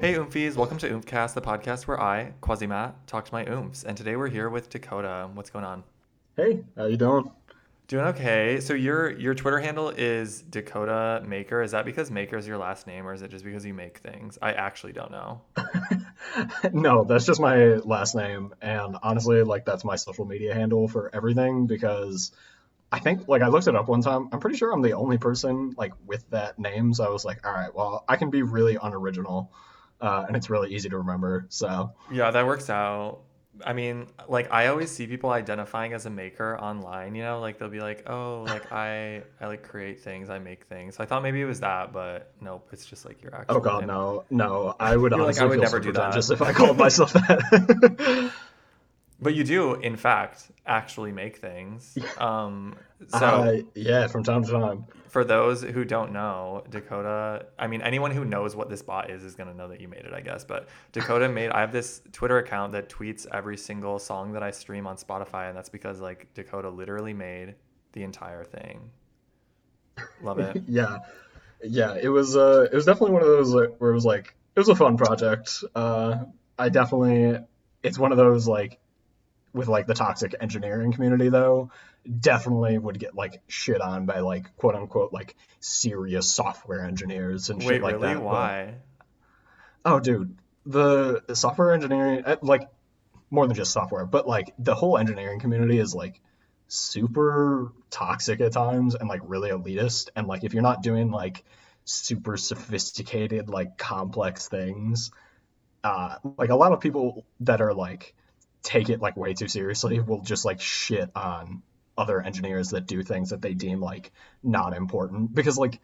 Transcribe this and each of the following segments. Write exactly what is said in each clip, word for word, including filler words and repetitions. Hey Oomphs, welcome to OomphCast, the podcast where I, Quasi Matt, talk to my Oomphs, and today we're here with Dakota. What's going on? Hey, how you doing? Doing okay. So your your Twitter handle is Dakota Maker. Is that because Maker is your last name, or is it just because you make things? I actually don't know. No, that's just my last name, and honestly, like, that's my social media handle for everything, because I think, like, I looked it up one time. I'm pretty sure I'm the only person, like, with that name. So I was like, all right, well, I can be really unoriginal, uh, and it's really easy to remember. So yeah, that works out. I mean, like, I always see people identifying as a maker online, you know, like, they'll be like, oh, like, I, I like, create things, I make things. So I thought maybe it was that, but nope, it's just, like, your actual. Oh, God, name. no, no. I would honestly like, I would feel never do that just if I called myself that. But you do, in fact, actually make things. Um, so uh, yeah, from time to time. For those who don't know, Dakota, I mean, anyone who knows what this bot is is going to know that you made it, I guess. But Dakota made, I have this Twitter account that tweets every single song that I stream on Spotify. And that's because, like, Dakota literally made the entire thing. Love it. yeah. Yeah, it was uh, it was definitely one of those where it was like, it was a fun project. Uh, I definitely, it's one of those, like, with, like, the toxic engineering community, though, definitely would get, like, shit on by, like, quote unquote, like, serious software engineers and Wait, shit like really? that. Wait, really? Why? But, oh, dude, the, the software engineering, like, more than just software, but, like, the whole engineering community is, like, super toxic at times and, like, really elitist. And, like, if you're not doing, like, super sophisticated, like, complex things, uh, like, a lot of people that are, like, take it, like, way too seriously will just, like, shit on other engineers that do things that they deem, like, not important, because, like,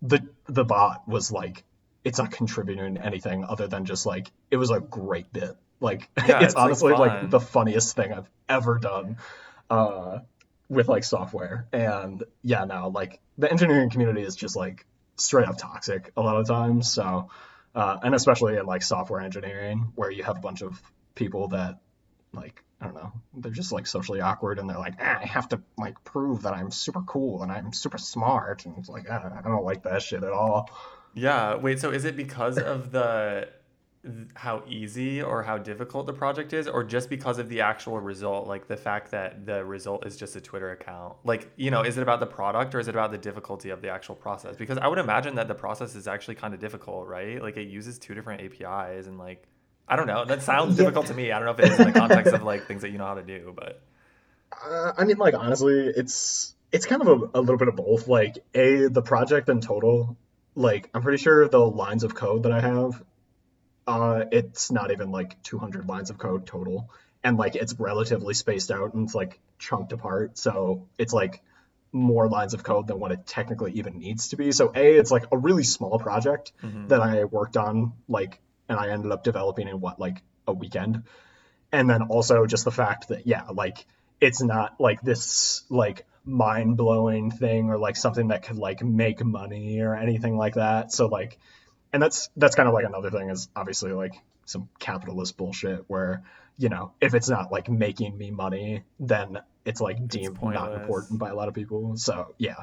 the the bot was, like, it's not contributing anything other than just, like, it was a great bit, like, yeah, it's, it's honestly like, like the funniest thing I've ever done uh with, like, software. And yeah, no, like, the engineering community is just, like, straight up toxic a lot of times. So uh and especially in, like, software engineering, where you have a bunch of people that, like, I don't know, they're just, like, socially awkward, and they're like, ah, I have to, like, prove that I'm super cool and I'm super smart, and it's like, ah, I don't like that shit at all. Yeah. Wait, so is it because of the how easy or how difficult the project is, or just because of the actual result, like the fact that the result is just a Twitter account? Like, you know, is it about the product, or is it about the difficulty of the actual process? Because I would imagine that the process is actually kind of difficult, right? Like, it uses two different A P Is, and, like, I don't know. That sounds yeah. difficult to me. I don't know if it is in the context of, like, things that you know how to do, but uh, I mean, like, honestly, it's it's kind of a, a little bit of both. Like, a the project in total, like, I'm pretty sure the lines of code that I have, uh, it's not even, like, two hundred lines of code total, and, like, it's relatively spaced out, and it's, like, chunked apart, so it's, like, more lines of code than what it technically even needs to be. So a it's, like, a really small project mm-hmm. that I worked on, like. And I ended up developing in what, like, a weekend. And then also just the fact that, yeah, like, it's not, like, this, like, mind-blowing thing, or, like, something that could, like, make money or anything like that. So, like, and that's that's kind of, like, another thing is obviously, like, some capitalist bullshit where, you know, if it's not, like, making me money, then it's, like, deemed it's not important by a lot of people. So, yeah.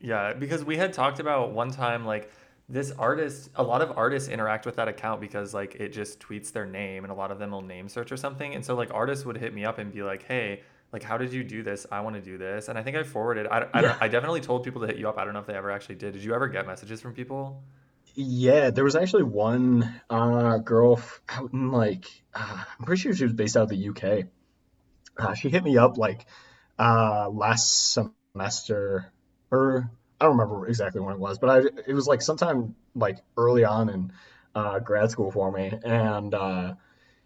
Yeah, because we had talked about one time, like, this artist, a lot of artists interact with that account because, like, it just tweets their name, and a lot of them will name search or something. And so, like, artists would hit me up and be like, hey, like, how did you do this? I want to do this. And I think I forwarded, I, I, yeah. I definitely told people to hit you up. I don't know if they ever actually did. Did you ever get messages from people? Yeah, there was actually one uh, girl out in, like, uh, I'm pretty sure she was based out of the U K. Uh, she hit me up, like, uh, last semester, or I don't remember exactly when it was, but I, it was, like, sometime, like, early on in uh, grad school for me. And uh,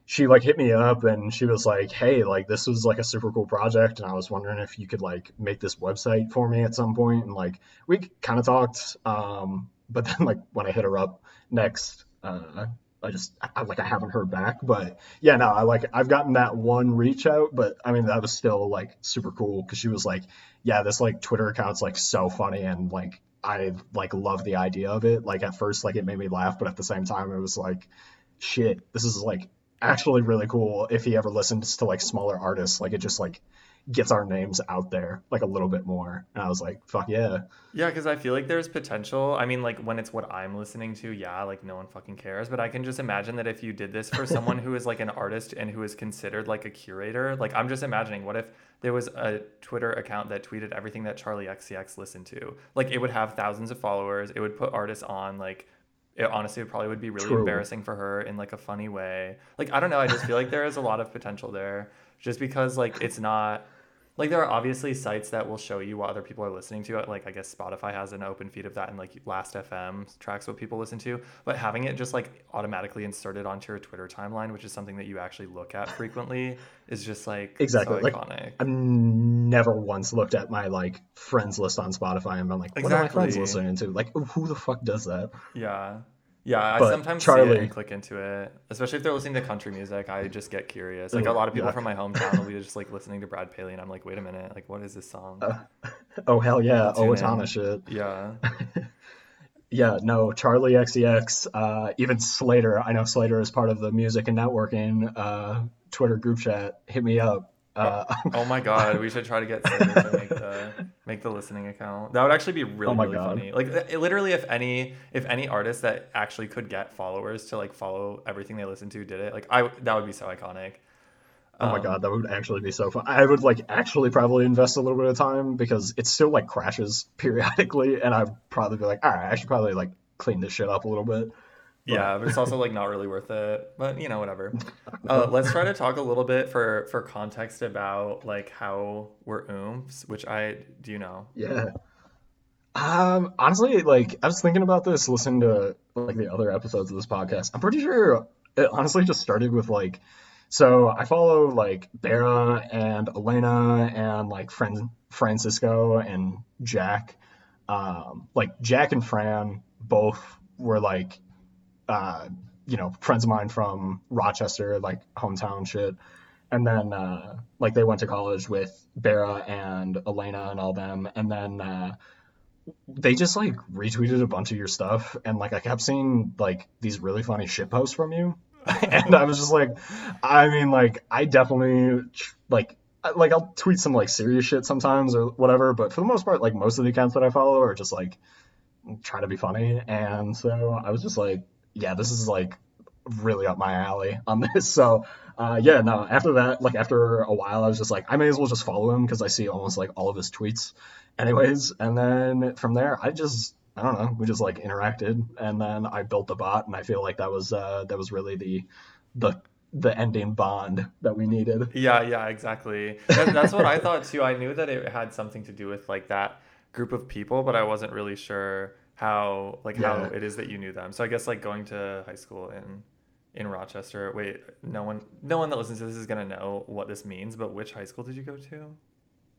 she, like, hit me up, and she was like, hey, like, this was, like, a super cool project, and I was wondering if you could, like, make this website for me at some point. And, like, we kind of talked, um, but then, like, when I hit her up next, uh, I just, I, like, I haven't heard back. But yeah, no, I, like, I've gotten that one reach out, but I mean, that was still, like, super cool, because she was like, yeah, this, like, Twitter account's, like, so funny, and, like, I, like, love the idea of it. Like, at first, like, it made me laugh, but at the same time, it was like, shit, this is, like, actually really cool. If he ever listens to, like, smaller artists, like, it just, like, gets our names out there like a little bit more. And I was like, fuck yeah. Yeah, because I feel like there's potential. I mean, like when it's what I'm listening to, yeah, like no one fucking cares. But I can just imagine that if you did this for someone who is like an artist and who is considered like a curator, like I'm just imagining what if there was a Twitter account that tweeted everything that Charli X C X listened to. Like it would have thousands of followers. It would put artists on, like, it honestly it probably would be really True. embarrassing for her in like a funny way. Like, I don't know. I just feel like there is a lot of potential there just because like it's not... Like, there are obviously sites that will show you what other people are listening to. Like, I guess Spotify has an open feed of that, and, like, Last dot F M tracks what people listen to. But having it just, like, automatically inserted onto your Twitter timeline, which is something that you actually look at frequently, is just, like, exactly. so like, iconic. I've never once looked at my, like, friends list on Spotify and been like, exactly. what are my friends listening to? Like, who the fuck does that? Yeah. Yeah, but I sometimes Charli, see it and click into it, especially if they're listening to country music. I just get curious. Like, ooh, a lot of people yeah. from my hometown will be just like listening to Brad Paley, and I'm like, wait a minute, like what is this song? Uh, oh hell yeah, Owatonna shit. Yeah, yeah. No, Charli X C X, uh, even Slater. I know Slater is part of the music and networking uh, Twitter group chat. Hit me up. Uh, oh my god, we should try to get Slater to make the make the listening account. That would actually be really, oh really god. funny. Like it, literally, if any if any artist that actually could get followers to like follow everything they listen to did it, like I that would be so iconic. Oh um, my god, that would actually be so fun. I would like actually probably invest a little bit of time because it still like crashes periodically, and I'd probably be like, all right, I should probably like clean this shit up a little bit. Yeah, but it's also like not really worth it, but you know, whatever. Uh, let's try to talk a little bit for, for context about like how we're oomphs, which I do know. Yeah. Um. Honestly, like I was thinking about this, listening to like the other episodes of this podcast. I'm pretty sure it honestly just started with like, so I follow like Bara and Elena and like Fran- Francisco and Jack. Um, like Jack and Fran both were like, uh you know, friends of mine from Rochester, like hometown shit, and then uh like they went to college with Bara and Elena and all them, and then uh they just like retweeted a bunch of your stuff, and like I kept seeing like these really funny shit posts from you and I was just like, I mean, like I definitely like like I'll tweet some like serious shit sometimes or whatever, but for the most part like most of the accounts that I follow are just like try to be funny, and so I was just like, yeah, this is like really up my alley on this. So uh, yeah, no, after that, like after a while, I was just like, I may as well just follow him because I see almost like all of his tweets anyways. And then from there, I just, I don't know, we just like interacted, and then I built the bot, and I feel like that was, uh, that was really the, the, the ending bond that we needed. Yeah, yeah, exactly. That, that's what I thought too. I knew that it had something to do with like that group of people, but I wasn't really sure how like yeah. how it is that you knew them. So I guess like going to high school in in Rochester, wait, no one no one that listens to this is gonna know what this means, but which high school did you go to?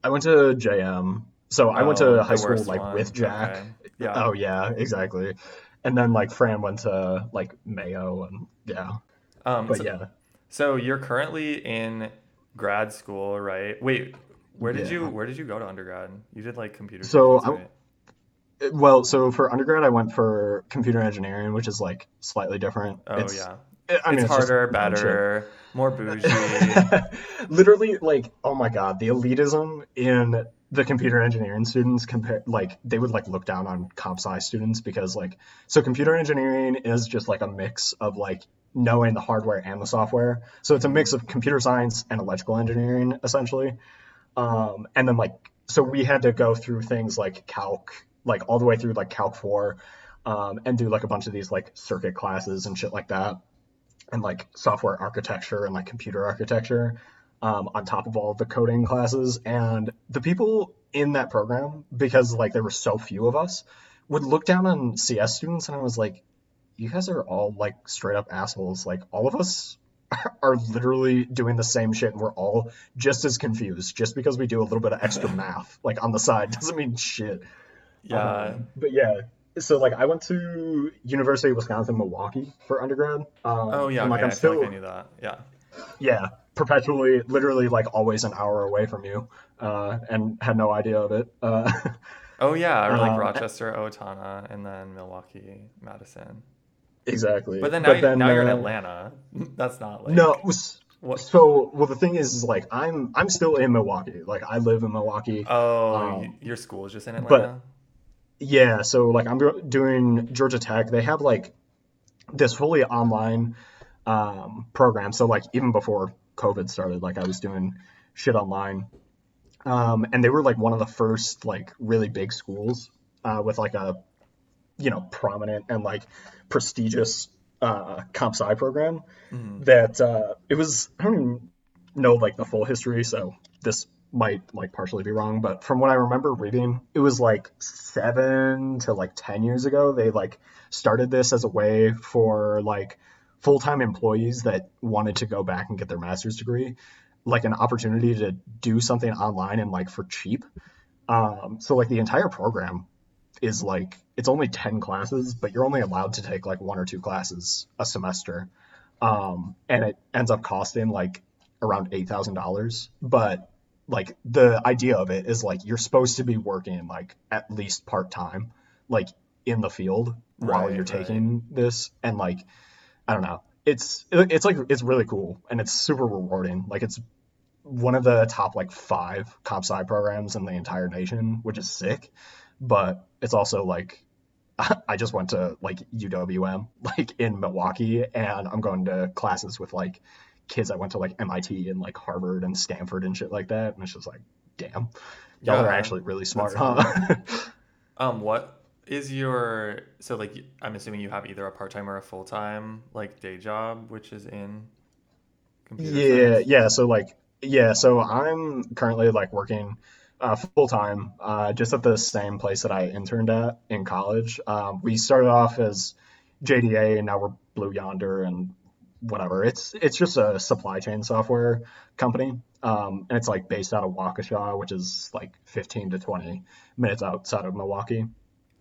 I went to J M. So oh, I went to high school like one. with Jack. Okay. Yeah. Oh yeah, exactly. And then like Fran went to like Mayo and yeah. Um but so, yeah. So you're currently in grad school, right? Wait, where did yeah. you where did you go to undergrad? You did like computer so science, right? I, Well, so for undergrad, I went for computer engineering, which is like slightly different. Oh, it's, yeah. I mean, it's, it's harder, better, more bougie. Literally, like, oh my God, the elitism in the computer engineering students compare, like, they would like look down on comp sci students because, like, so computer engineering is just like a mix of like knowing the hardware and the software. So it's a mix of computer science and electrical engineering, essentially. Um, and then, like, so we had to go through things like calc. like all the way through like Calc four um, and do like a bunch of these like circuit classes and shit like that, and like software architecture and like computer architecture um, on top of all the coding classes. And the people in that program, because like there were so few of us, would look down on C S students, and I was like, you guys are all like straight up assholes. Like all of us are literally doing the same shit, and we're all just as confused. Just because we do a little bit of extra math like on the side doesn't mean shit. Yeah, um, but yeah, so like I went to University of Wisconsin Milwaukee for undergrad. Um, oh yeah, and, like okay, I'm I still feel like I knew that. Yeah, yeah, perpetually, literally, like always an hour away from you, uh, and had no idea of it. Uh, oh yeah, or like um, Rochester, Owatonna, and then Milwaukee, Madison. Exactly. But then now, but you, then, now uh, you're in Atlanta. That's not like no. It was, What? So, well, the thing is, is like I'm I'm still in Milwaukee. Like I live in Milwaukee. Oh, um, your school is just in Atlanta. But yeah, so like I'm doing Georgia Tech. They have like this fully online um, program. So like even before COVID started, like I was doing shit online, um, and they were like one of the first like really big schools uh, with like a you know prominent and like prestigious uh comp sci program mm-hmm. that uh it was I don't even know like the full history, so this might like partially be wrong, but from what I remember reading, it was like seven to like ten years ago they like started this as a way for like full-time employees that wanted to go back and get their master's degree, like an opportunity to do something online and like for cheap. Um so like the entire program is like it's only ten classes, but you're only allowed to take like one or two classes a semester, um and it ends up costing like around eight thousand dollars. But like the idea of it is like you're supposed to be working like at least part-time like in the field while right, you're taking right. this, and like I don't know, it's it's like it's really cool and it's super rewarding. Like it's one of the top like five comp sci programs in the entire nation, which is sick. But it's also like I just went to like U W M like in Milwaukee, and I'm going to classes with like kids I went to like M I T and like Harvard and Stanford and shit like that, and it's just like, damn, y'all yeah, are actually really smart, huh? um, what is your so like I'm assuming you have either a part time or a full time like day job, which is in computer yeah, science? yeah. So like yeah, so I'm currently like working. Uh, full-time, uh, just at the same place that I interned at in college. Um, we started off as J D A, and now we're Blue Yonder and whatever. It's it's just a supply chain software company, um, and it's like based out of Waukesha, which is like fifteen to twenty minutes outside of Milwaukee.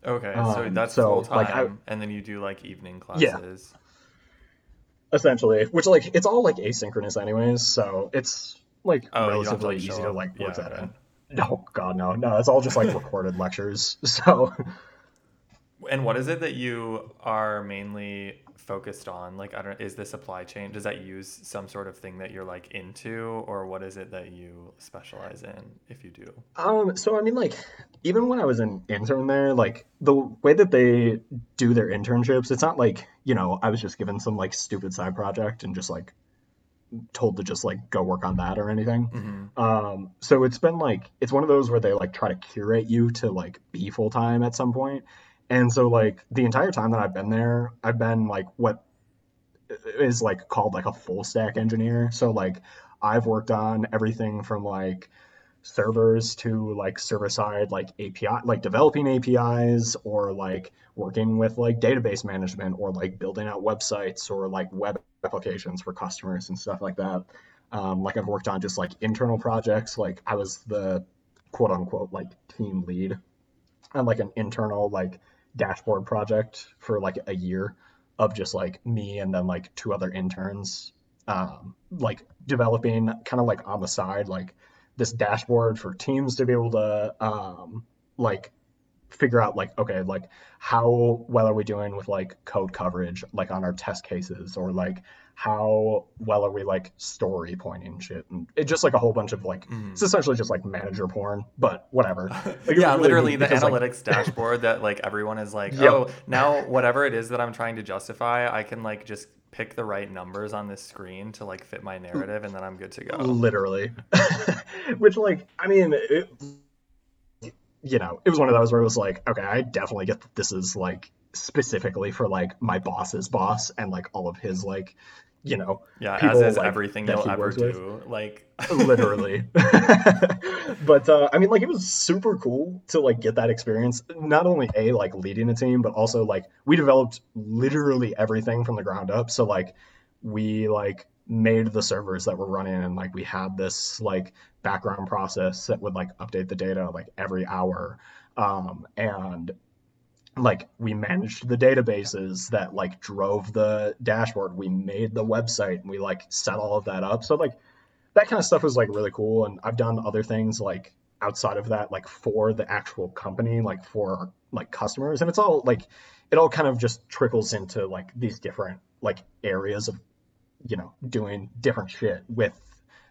Okay, um, so that's so, full-time, like, I, and then you do like evening classes. Yeah, essentially, which like it's all like asynchronous anyways, so it's like oh, relatively to easy to like work yeah, that in. No, God, no, no. It's all just like recorded lectures. So, and what is it that you are mainly focused on? Like, I don't. Is the supply chain? Does that use some sort of thing that you're like into, or what is it that you specialize in, if you do? Um. So I mean, like, even when I was an intern there, like the way that they do their internships, it's not like you know I was just given some like stupid side project and just like told to just like go work on that or anything. Mm-hmm. Um, so it's been like, it's one of those where they like try to curate you to like be full-time at some point. And so like the entire time that I've been there, I've been like what is like called like a full stack engineer. So like I've worked on everything from like servers to like server side, like A P I, like developing A P Is, or like working with like database management, or like building out websites or like web applications for customers and stuff like that. Um, like I've worked on just like internal projects. Like I was the quote unquote like team lead on like an internal like dashboard project for like a year of just like me and then like two other interns, um, like developing kind of like on the side, like this dashboard for teams to be able to um, like figure out like, okay, like how well are we doing with like code coverage, like on our test cases, or like how well are we like story pointing shit. And it's just like a whole bunch of like, mm. it's essentially just like manager porn, but whatever. Like, yeah, really literally the because, analytics like... dashboard that like everyone is like, yep. oh, now whatever it is that I'm trying to justify, I can like just pick the right numbers on this screen to like fit my narrative, and then I'm good to go. Literally. Which like, I mean, it, you know, it was one of those where it was like, okay, I definitely get that this is like specifically for like my boss's boss and like all of his like, you know, yeah, people, as is like, everything you'll ever do, with. Like literally. But uh, I mean, like it was super cool to like get that experience. Not only a like leading a team, but also like we developed literally everything from the ground up. So like we like made the servers that were running, and like we had this like background process that would like update the data like every hour, um, and. Like we managed the databases that like drove the dashboard. We made the website, and we like set all of that up. So like that kind of stuff was like really cool. And I've done other things like outside of that, like for the actual company, like for like customers. And it's all like, it all kind of just trickles into like these different like areas of you know, doing different shit with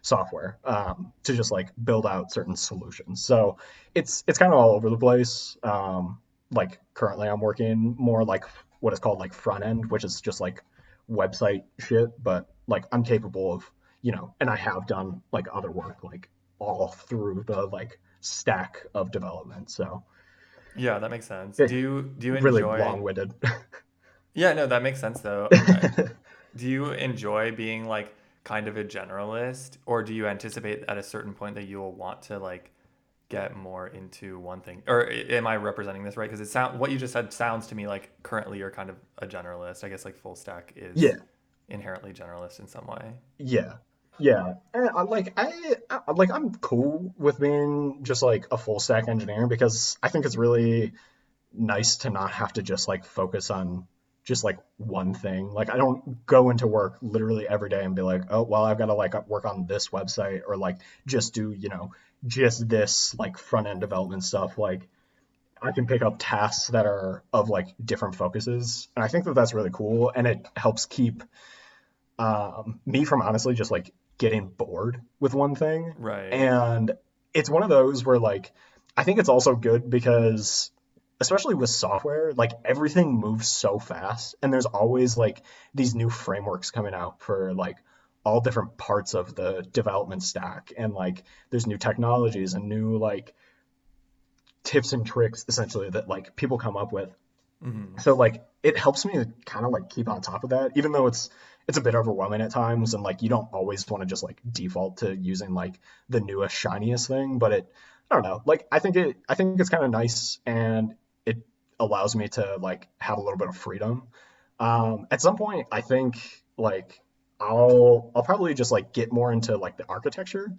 software um, to just like build out certain solutions. So it's it's kind of all over the place. Um, like currently I'm working more like what is called like front end, which is just like website shit, but like I'm capable of, you know, and I have done like other work like all through the like stack of development. So yeah, that makes sense. It, do you do you enjoy... really long-winded. Yeah, no, that makes sense though. Okay. Do you enjoy being like kind of a generalist, or do you anticipate at a certain point that you will want to like get more into one thing? Or am I representing this right? Because it sound what you just said sounds to me like currently you're kind of a generalist. I guess like full stack is yeah. inherently generalist in some way. Yeah, yeah. And I, like I, I like I'm cool with being just like a full stack engineer, because I think it's really nice to not have to just like focus on just like one thing. Like I don't go into work literally every day and be like, oh, well, I've got to like work on this website or like just do, you know, just this like front end development stuff. Like I can pick up tasks that are of like different focuses. And I think that that's really cool. And it helps keep um, me from honestly just like getting bored with one thing. Right. And it's one of those where like, I think it's also good because especially with software, like everything moves so fast and there's always like these new frameworks coming out for like all different parts of the development stack. And like there's new technologies and new like tips and tricks essentially that like people come up with. Mm-hmm. So like it helps me to kind of like keep on top of that, even though it's it's a bit overwhelming at times and like you don't always want to just like default to using like the newest, shiniest thing. But it, I don't know, like I think it I think it's kind of nice and it allows me to like have a little bit of freedom. Um, at some point, I think like I'll I'll probably just like get more into like the architecture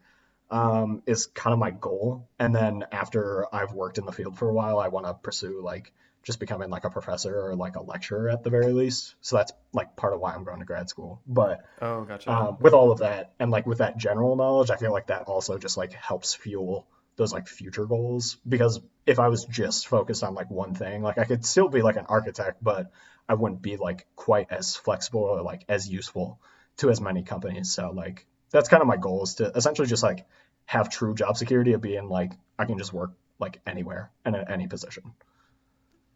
um, is kind of my goal. And then after I've worked in the field for a while, I want to pursue like just becoming like a professor or like a lecturer at the very least. So that's like part of why I'm going to grad school. But oh, gotcha. Um, with all of that and like with that general knowledge, I feel like that also just like helps fuel those like future goals, because if I was just focused on like one thing, like I could still be like an architect, but I wouldn't be like quite as flexible or like as useful to as many companies. So like that's kind of my goal, is to essentially just like have true job security of being like I can just work like anywhere and at any position.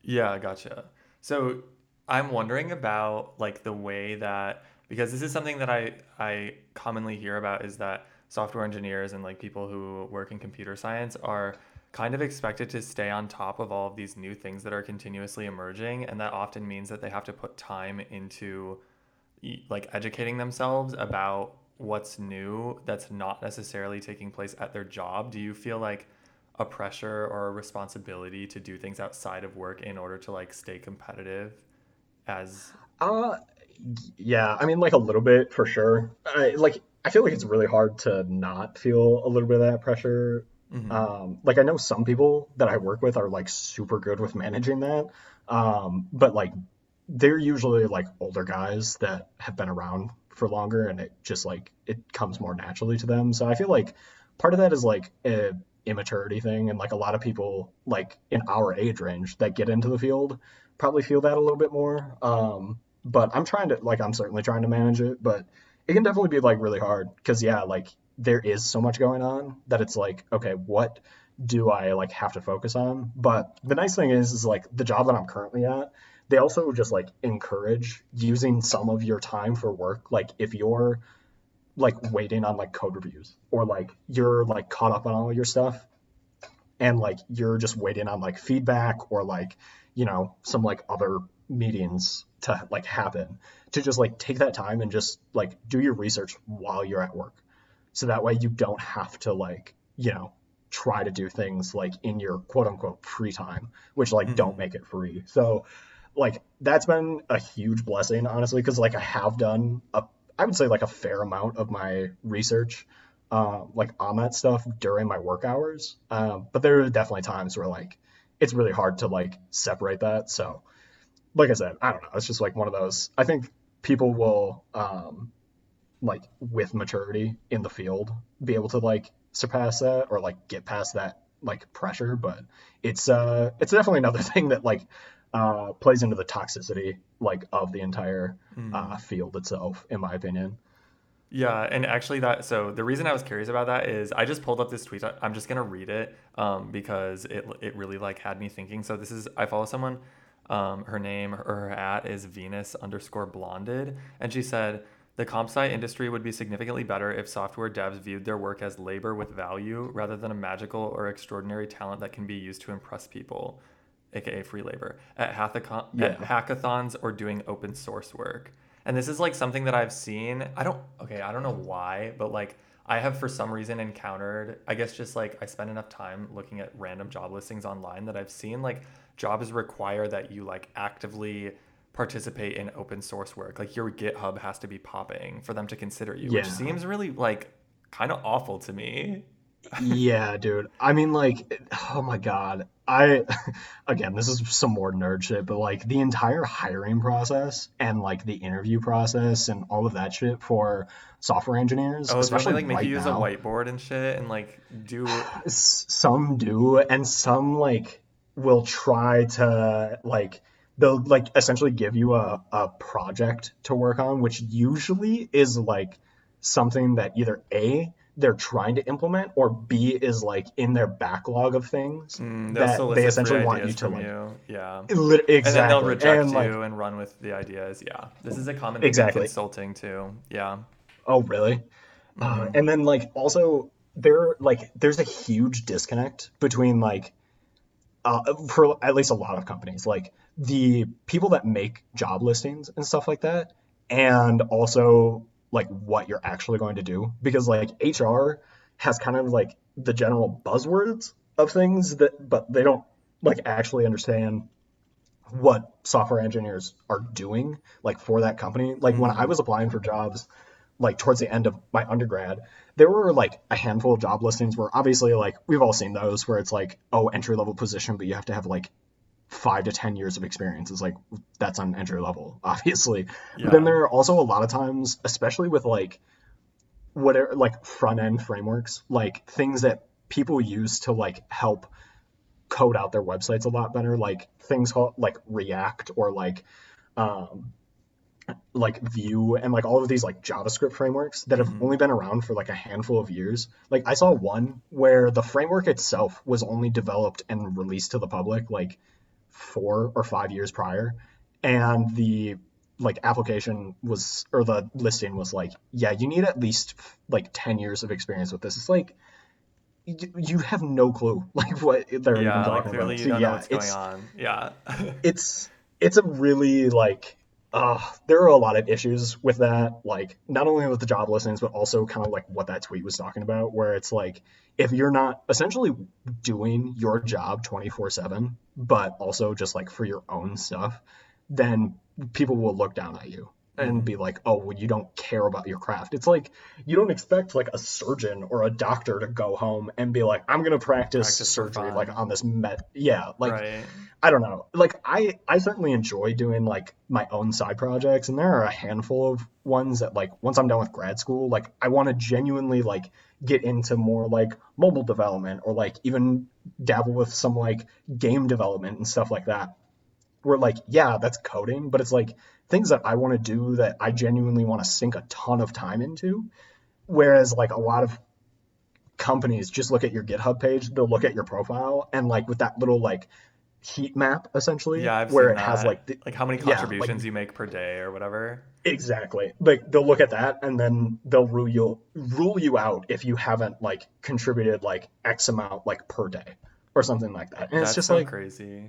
Yeah, gotcha. So I'm wondering about like the way that, because this is something that I I commonly hear about, is that software engineers and like people who work in computer science are kind of expected to stay on top of all of these new things that are continuously emerging. And that often means that they have to put time into like educating themselves about what's new that's not necessarily taking place at their job. Do you feel like a pressure or a responsibility to do things outside of work in order to like stay competitive as... Uh, yeah, I mean like a little bit for sure. I, like I feel like it's really hard to not feel a little bit of that pressure. Mm-hmm. Um, like I know some people that I work with are like super good with managing that. Um, but like they're usually like older guys that have been around for longer, and it just like, it comes more naturally to them. So I feel like part of that is like a immaturity thing. And like a lot of people like in our age range that get into the field probably feel that a little bit more. Um, but I'm trying to like, I'm certainly trying to manage it, but it can definitely be like really hard, because yeah, like there is so much going on that it's like, okay, what do I like have to focus on? But the nice thing is, is like the job that I'm currently at, they also just like encourage using some of your time for work. Like if you're like waiting on like code reviews, or like you're like caught up on all your stuff and like you're just waiting on like feedback or like, you know, some like other meetings to like happen, to just like take that time and just like do your research while you're at work. So that way you don't have to like, you know, try to do things like in your quote unquote free time, which like mm-hmm. don't make it free. So like that's been a huge blessing, honestly, because like I have done a, I would say like a fair amount of my research uh, like on that stuff during my work hours. Um, but there are definitely times where like it's really hard to like separate that. So like I said, I don't know. It's just like one of those. I think people will, um, like, with maturity in the field, be able to like surpass that or like get past that like pressure. But it's uh, it's definitely another thing that like uh, plays into the toxicity like of the entire mm. uh, field itself, in my opinion. Yeah, and actually that, so the reason I was curious about that is I just pulled up this tweet. I'm just going to read it um, because it it really like had me thinking. So this is, I follow someone, um, her name or her at is Venus underscore blonded. And she said, the comp sci industry would be significantly better if software devs viewed their work as labor with value rather than a magical or extraordinary talent that can be used to impress people, aka free labor, at, hackathon- yeah. at hackathons or doing open source work. And this is like something that I've seen. I don't, okay, I don't know why, but like I have for some reason encountered, I guess just like I spend enough time looking at random job listings online that I've seen like jobs require that you like actively participate in open source work. Like your GitHub has to be popping for them to consider you, yeah. which seems really like kind of awful to me. Yeah, dude. I mean, like, oh my God. I, again, this is some more nerd shit, but like the entire hiring process and like the interview process and all of that shit for software engineers. Oh, especially like right make you use now, a whiteboard and shit and like do. Some do, and some like will try to like, they'll like essentially give you a, a project to work on, which usually is like something that either A, they're trying to implement, or B is like in their backlog of things mm, that they essentially want you to like, you. yeah, li- exactly. And then they'll reject and, like, you and run with the ideas. Yeah. This is a common thing exactly. in consulting too. Yeah. Oh, really? Mm-hmm. Uh, and then like, also there, like, there's a huge disconnect between like, uh, for at least a lot of companies, like the people that make job listings and stuff like that. And also like what you're actually going to do, because like H R has kind of like the general buzzwords of things that, but they don't like actually understand what software engineers are doing like for that company. Like mm-hmm. when I was applying for jobs, like towards the end of my undergrad, there were like a handful of job listings where obviously like we've all seen those where it's like, oh, entry level position, but you have to have like five to ten years of experience. Is like that's on entry level, obviously. Yeah. But then there are also a lot of times, especially with like whatever like front end frameworks, like things that people use to like help code out their websites a lot better, like things called like React or like um like Vue and like all of these like JavaScript frameworks that have mm-hmm. only been around for like a handful of years. Like I saw one where the framework itself was only developed and released to the public like four or five years prior, and the like application was, or the listing was like, yeah, you need at least like ten years of experience with this. It's like y- you have no clue like what they're yeah, even talking like, about. You so, don't yeah, know what's going on. Yeah. it's it's a really like uh there are a lot of issues with that, like not only with the job listings but also kind of like what that tweet was talking about, where it's like if you're not essentially doing your job twenty-four seven but also just like for your own stuff, then people will look down at you and be like, oh, well, you don't care about your craft. It's like you don't expect like a surgeon or a doctor to go home and be like, I'm gonna practice, practice surgery like on this med yeah like right. I don't know, like I I certainly enjoy doing like my own side projects, and there are a handful of ones that like once I'm done with grad school, like I want to genuinely like get into more like mobile development or like even dabble with some like game development and stuff like that. We're like, yeah, that's coding, but it's like things that I want to do that I genuinely want to sink a ton of time into. Whereas like a lot of companies just look at your GitHub page, they'll look at your profile, and like with that little like heat map essentially, yeah, I've where it that. has like the, like how many contributions yeah, like, you make per day or whatever. Exactly. Like they'll look at that and then they'll rule you rule you out if you haven't like contributed like X amount like per day or something like that. And that's it's just so like crazy.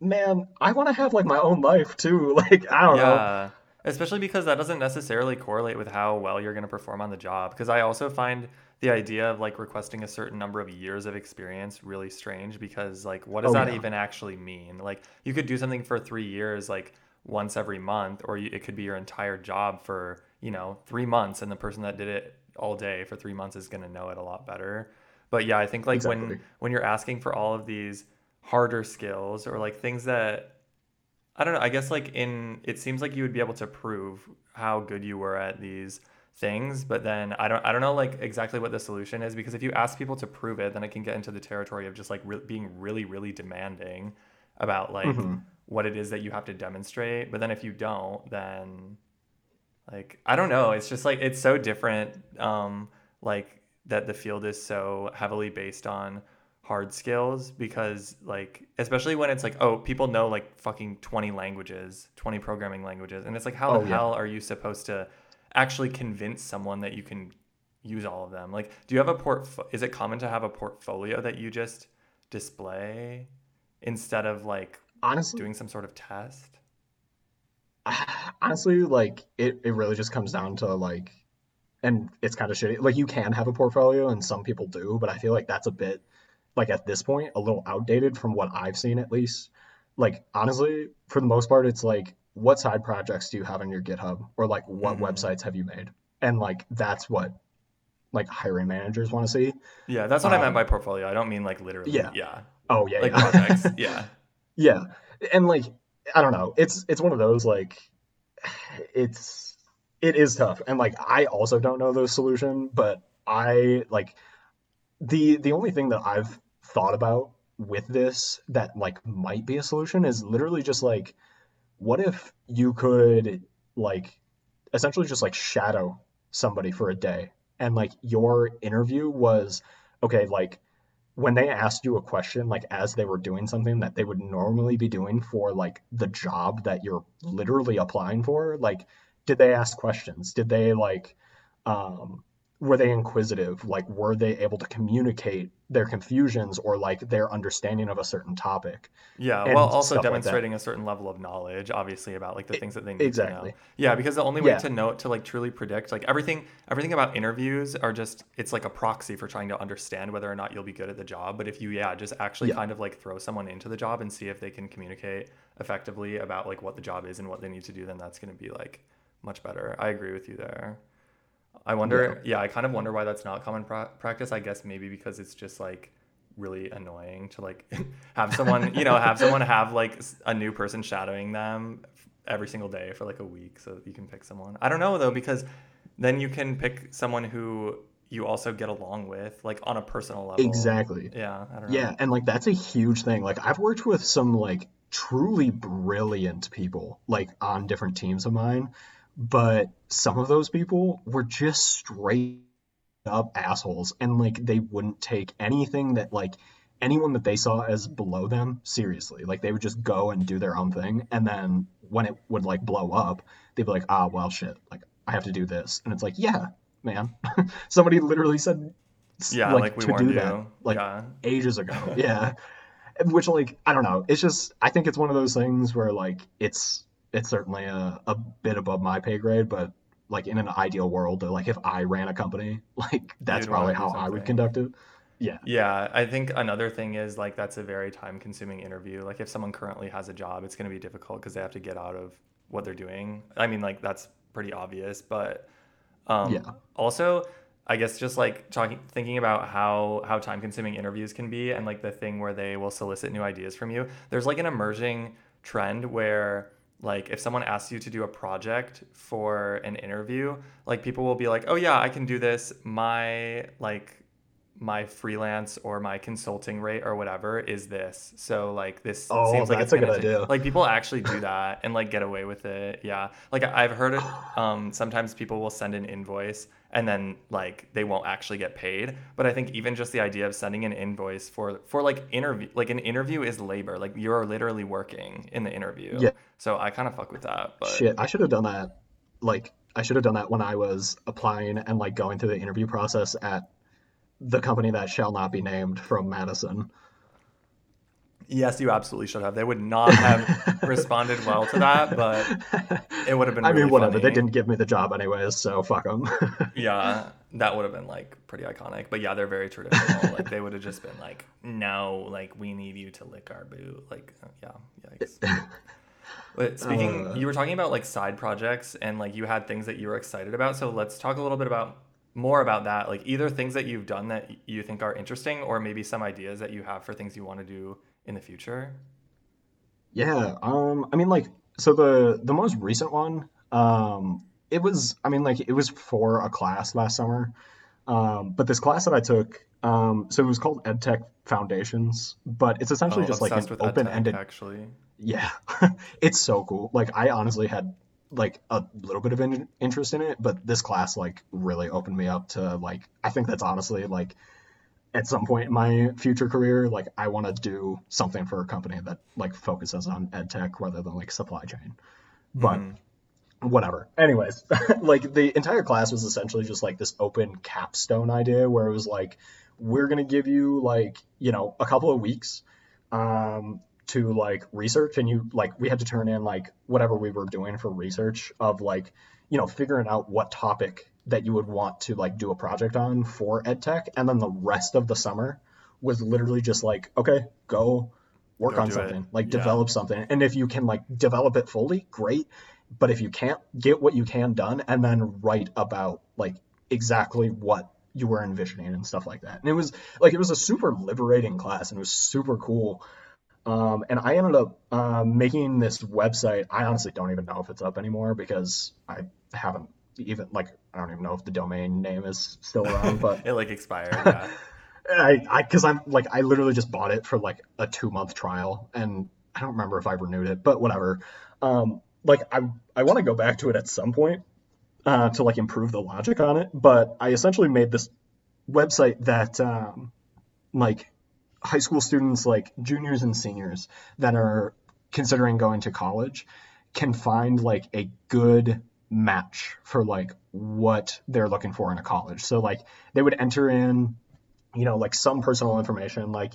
Man, I want to have like my own life too. Like, I don't yeah. know. Yeah, especially because that doesn't necessarily correlate with how well you're going to perform on the job. Because I also find the idea of like requesting a certain number of years of experience really strange, because like, what does oh, that yeah. even actually mean? Like, you could do something for three years, like once every month, or you, it could be your entire job for, you know, three months. And the person that did it all day for three months is going to know it a lot better. But yeah, I think like exactly. when when you're asking for all of these harder skills or like things that I don't know, I guess like in it seems like you would be able to prove how good you were at these things, but then I don't I don't know like exactly what the solution is, because if you ask people to prove it, then it can get into the territory of just like re- being really really demanding about like mm-hmm. what it is that you have to demonstrate. But then if you don't, then Like, I don't know. It's just like, it's so different. Um, like that the field is so heavily based on hard skills, because like, especially when it's like, oh, people know like fucking twenty languages, twenty programming languages. And it's like, how oh, the yeah. hell are you supposed to actually convince someone that you can use all of them? Like, do you have a port, is it common to have a portfolio that you just display instead of like honestly doing some sort of test? Honestly, like it, it really just comes down to like, and it's kind of shitty. Like, you can have a portfolio and some people do, but I feel like that's a bit like at this point, a little outdated from what I've seen, at least. Like, honestly, for the most part, it's like, what side projects do you have on your GitHub, or like what mm-hmm. websites have you made? And like, that's what like hiring managers want to see. Yeah. That's what um, I meant by portfolio. I don't mean like literally. Yeah. yeah. Oh yeah. Like yeah. projects. yeah. Yeah. And like, I don't know. It's, it's one of those, like, it's, it is tough. And like, I also don't know the solution, but I like the, the only thing that I've thought about with this that like might be a solution is literally just like, what if you could like essentially just like shadow somebody for a day, and like your interview was, okay, like when they asked you a question, like as they were doing something that they would normally be doing for like the job that you're literally applying for, like, did they ask questions? Did they like, um, were they inquisitive? Like, were they able to communicate their confusions or like their understanding of a certain topic? Yeah. While also demonstrating like a certain level of knowledge, obviously, about like the things that they need exactly. to know. Yeah. Because the only way yeah. to know, to like truly predict, like everything, everything about interviews are just, it's like a proxy for trying to understand whether or not you'll be good at the job. But if you, yeah, just actually yeah. kind of like throw someone into the job and see if they can communicate effectively about like what the job is and what they need to do, then that's going to be like much better. I agree with you there. I wonder, yeah. yeah, I kind of wonder why that's not common pra- practice. I guess maybe because it's just like really annoying to like have someone, you know, have someone have like a new person shadowing them every single day for like a week so that you can pick someone. I don't know though, because then you can pick someone who you also get along with, like on a personal level. Exactly. Yeah. I don't know. Yeah. And like, that's a huge thing. Like, I've worked with some like truly brilliant people, like on different teams of mine. But some of those people were just straight up assholes, and like they wouldn't take anything that like anyone that they saw as below them seriously. Like, they would just go and do their own thing, and then when it would like blow up, they'd be like, ah, well, shit, like I have to do this. And it's like, yeah, man, somebody literally said, yeah, like, like we to do you. That like yeah. ages ago. yeah, which like I don't know. It's just I think it's one of those things where like it's. It's certainly a, a bit above my pay grade, but like in an ideal world, like if I ran a company, like that's You'd probably how something. I would conduct it. Yeah. Yeah. I think another thing is like, that's a very time consuming interview. Like if someone currently has a job, it's going to be difficult because they have to get out of what they're doing. I mean, like that's pretty obvious, but um, yeah. also I guess just like talking, thinking about how, how time consuming interviews can be, and like the thing where they will solicit new ideas from you. There's like an emerging trend where like if someone asks you to do a project for an interview, like people will be like, oh yeah, I can do this. My like my freelance or my consulting rate or whatever is this. So like this oh, seems like it's a good idea. Like people actually do that and like get away with it. Yeah. Like I've heard it. Um, sometimes people will send an invoice and then like they won't actually get paid. But I think even just the idea of sending an invoice for for like interview, like an interview is labor. Like you're literally working in the interview. Yeah. So I kind of fuck with that. But shit, I should have done that. Like I should have done that when I was applying and like going through the interview process at the company that shall not be named from Madison. Yes, you absolutely should have. They would not have responded well to that, but it would have been really I mean, whatever. Funny. They didn't give me the job anyways, so fuck them. Yeah, that would have been, like, pretty iconic. But, yeah, they're very traditional. Like, they would have just been like, no, like, we need you to lick our boot. Like, yeah, yikes. But speaking, uh, you were talking about, like, side projects and, like, you had things that you were excited about. So let's talk a little bit about more about that, like either things that you've done that you think are interesting or maybe some ideas that you have for things you want to do in the future. Yeah. Um, I mean, like, so the, the most recent one, um, it was, I mean, like it was for a class last summer. Um, but this class that I took, um, so it was called EdTech Foundations, but it's essentially oh, just like an open-ended. Actually. Yeah. It's so cool. Like I honestly had like a little bit of in- interest in it, but this class like really opened me up to like, I think that's honestly like at some point in my future career, like I want to do something for a company that like focuses on ed tech rather than like supply chain, but mm-hmm. whatever. Anyways, like the entire class was essentially just like this open capstone idea where it was like, we're going to give you like, you know, a couple of weeks, um, to like research, and you like we had to turn in like whatever we were doing for research of like, you know, figuring out what topic that you would want to like do a project on for EdTech. And then the rest of the summer was literally just like, okay, go work go on something, it. like yeah. develop something. And if you can like develop it fully, great. But if you can't, get what you can done and then write about like exactly what you were envisioning and stuff like that. And it was like, it was a super liberating class and it was super cool. Um, and I ended up uh, making this website. I honestly don't even know if it's up anymore because I haven't even like I don't even know if the domain name is still around. But it like expired. Yeah. I because I'm like I literally just bought it for like a two month trial, and I don't remember if I renewed it, but whatever. Um, like I I want to go back to it at some point uh, to like improve the logic on it. But I essentially made this website that um, like. high school students like juniors and seniors that are considering going to college can find like a good match for like what they're looking for in a college. So like they would enter in, you know, like some personal information, like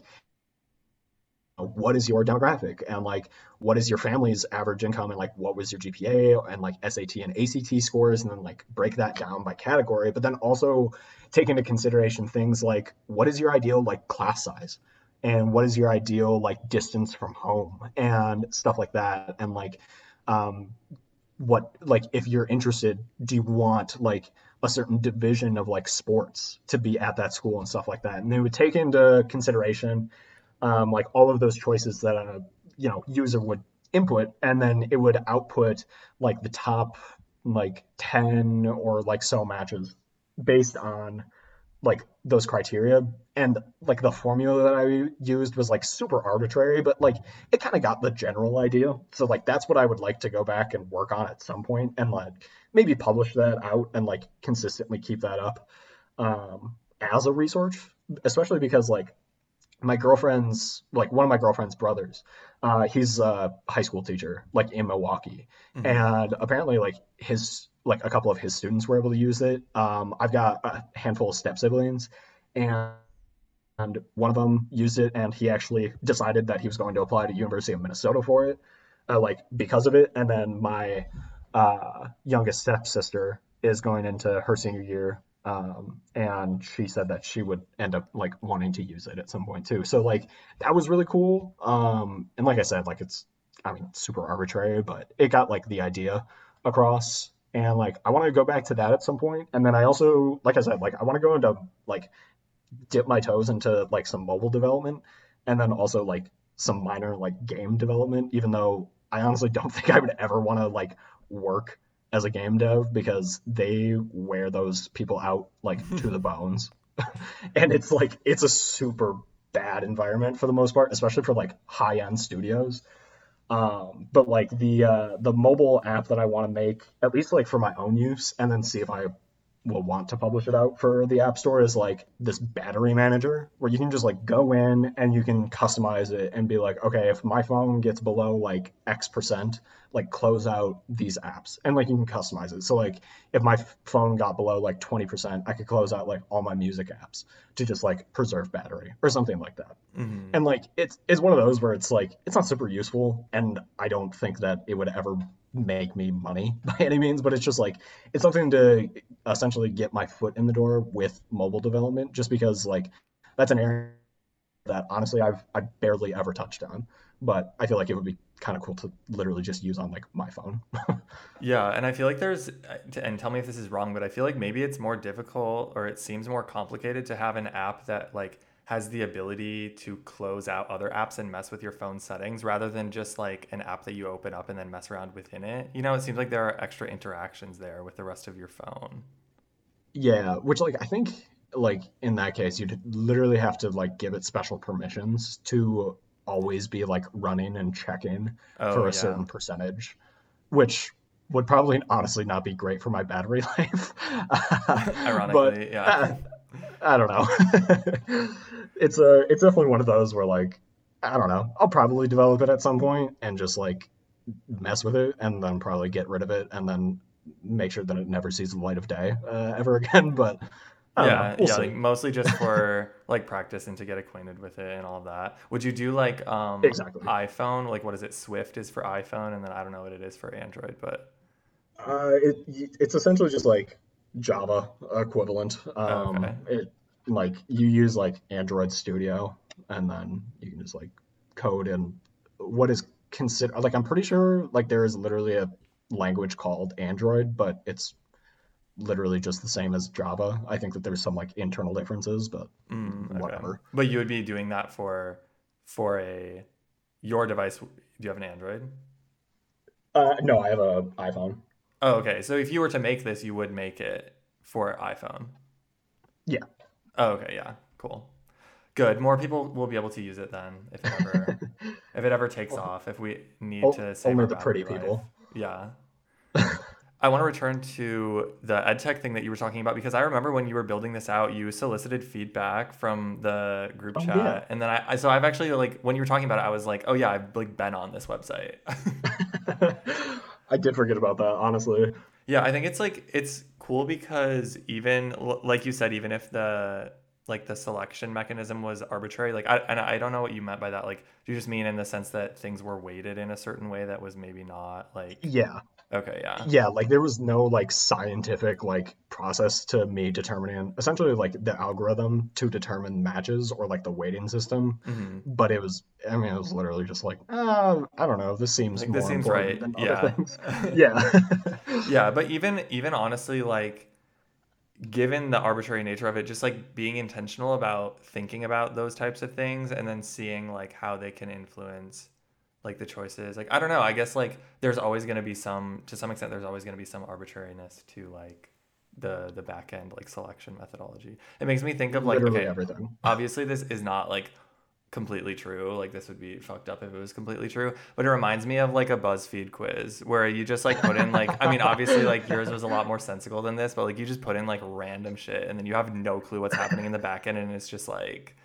what is your demographic and like what is your family's average income and like what was your G P A and like S A T and A C T scores, and then like break that down by category, but then also take into consideration things like what is your ideal like class size and what is your ideal like distance from home and stuff like that, and like um what like if you're interested, do you want like a certain division of like sports to be at that school and stuff like that. And they would take into consideration Um, like all of those choices that a you know user would input, and then it would output like the top like ten or like so matches based on like those criteria. And like the formula that I used was like super arbitrary, but like it kind of got the general idea. So like that's what I would like to go back and work on at some point, and like maybe publish that out and like consistently keep that up um, as a resource, especially because like my girlfriend's, like one of my girlfriend's brothers, uh, he's a high school teacher, like in Milwaukee. Mm-hmm. And apparently like his, like a couple of his students were able to use it. Um, I've got a handful of step siblings, and, and one of them used it, and he actually decided that he was going to apply to University of Minnesota for it, uh, like because of it. And then my uh, youngest stepsister is going into her senior year. Um, and she said that she would end up like wanting to use it at some point too. So like that was really cool. Um, and like I said, like it's, I mean, super arbitrary, but it got like the idea across, and like, I want to go back to that at some point. And then I also, like I said, like I want to go into like dip my toes into like some mobile development, and then also like some minor like game development, even though I honestly don't think I would ever want to like work as a game dev because they wear those people out like to the bones. And it's like, it's a super bad environment for the most part, especially for like high end studios. Um, but like the, uh, the mobile app that I want to make, at least like for my own use, and then see if I will want to publish it out for the app store, is like this battery manager where you can just like go in and you can customize it and be like, okay, if my phone gets below like X percent, like close out these apps, and like you can customize it. So like if my phone got below like twenty percent, I could close out like all my music apps to just like preserve battery or something like that. Mm-hmm. And like, it's, it's one of those where it's like, it's not super useful, and I don't think that it would ever make me money by any means, but it's just like, it's something to essentially get my foot in the door with mobile development, just because like that's an area that honestly I've I barely ever touched on, but I feel like it would be kind of cool to literally just use on like my phone. Yeah. And I feel like there's, and tell me if this is wrong, but I feel like maybe it's more difficult, or it seems more complicated to have an app that like has the ability to close out other apps and mess with your phone settings, rather than just like an app that you open up and then mess around within it. You know, it seems like there are extra interactions there with the rest of your phone. Yeah. Which like, I think like in that case, you'd literally have to like give it special permissions to always be like running and checking oh, for a yeah. certain percentage, which would probably honestly not be great for my battery life. Ironically, but, yeah. I, I don't know. It's a, it's definitely one of those where, like, I don't know, I'll probably develop it at some point and just, like, mess with it and then probably get rid of it and then make sure that it never sees the light of day uh, ever again. But I don't yeah, know. We'll yeah, see. Like, mostly just for like practice and to get acquainted with it and all of that. Would you do like um, exactly. iPhone? Like, what is it? Swift is for iPhone, and then I don't know what it is for Android, but uh, it it's essentially just like Java equivalent. Um, okay. It like you use like Android Studio, and then you can just like code in what is considered like I'm pretty sure like there is literally a language called Android, but it's literally just the same as Java. I think that there's some like internal differences, but mm, okay. whatever. But you would be doing that for for a your device. Do you have an Android? Uh, no, I have a iPhone. Oh, okay. So if you were to make this, you would make it for iPhone. Yeah. Oh, okay. Yeah. Cool. Good. More people will be able to use it then if it ever if it ever takes well, off. If we need oh, to save only the pretty life. People. Yeah. I want to return to the EdTech thing that you were talking about, because I remember when you were building this out, you solicited feedback from the group oh, chat. Yeah. And then I, I, so I've actually like, when you were talking about it, I was like, oh yeah, I've like been on this website. I did forget about that, honestly. Yeah. I think it's like, it's cool because even like you said, even if the, like the selection mechanism was arbitrary, like, I, and I don't know what you meant by that. Like, do you just mean in the sense that things were weighted in a certain way that was maybe not like, yeah. Okay. Yeah. Yeah. Like there was no like scientific like process to me determining essentially like the algorithm to determine matches or like the weighting system. Mm-hmm. But it was, I mean, it was literally just like, uh, I don't know. This seems like, more this seems right. Than other yeah. yeah. yeah. But even, even honestly, like given the arbitrary nature of it, just like being intentional about thinking about those types of things and then seeing like how they can influence like the choices, like, I don't know, I guess like there's always going to be some, to some extent, there's always going to be some arbitrariness to like the, the back end, like selection methodology. It makes me think of like, literally okay, everything. Obviously this is not like completely true. Like this would be fucked up if it was completely true, but it reminds me of like a BuzzFeed quiz where you just like put in like, I mean, obviously like yours was a lot more sensical than this, but like you just put in like random shit and then you have no clue what's happening in the back end. And it's just like,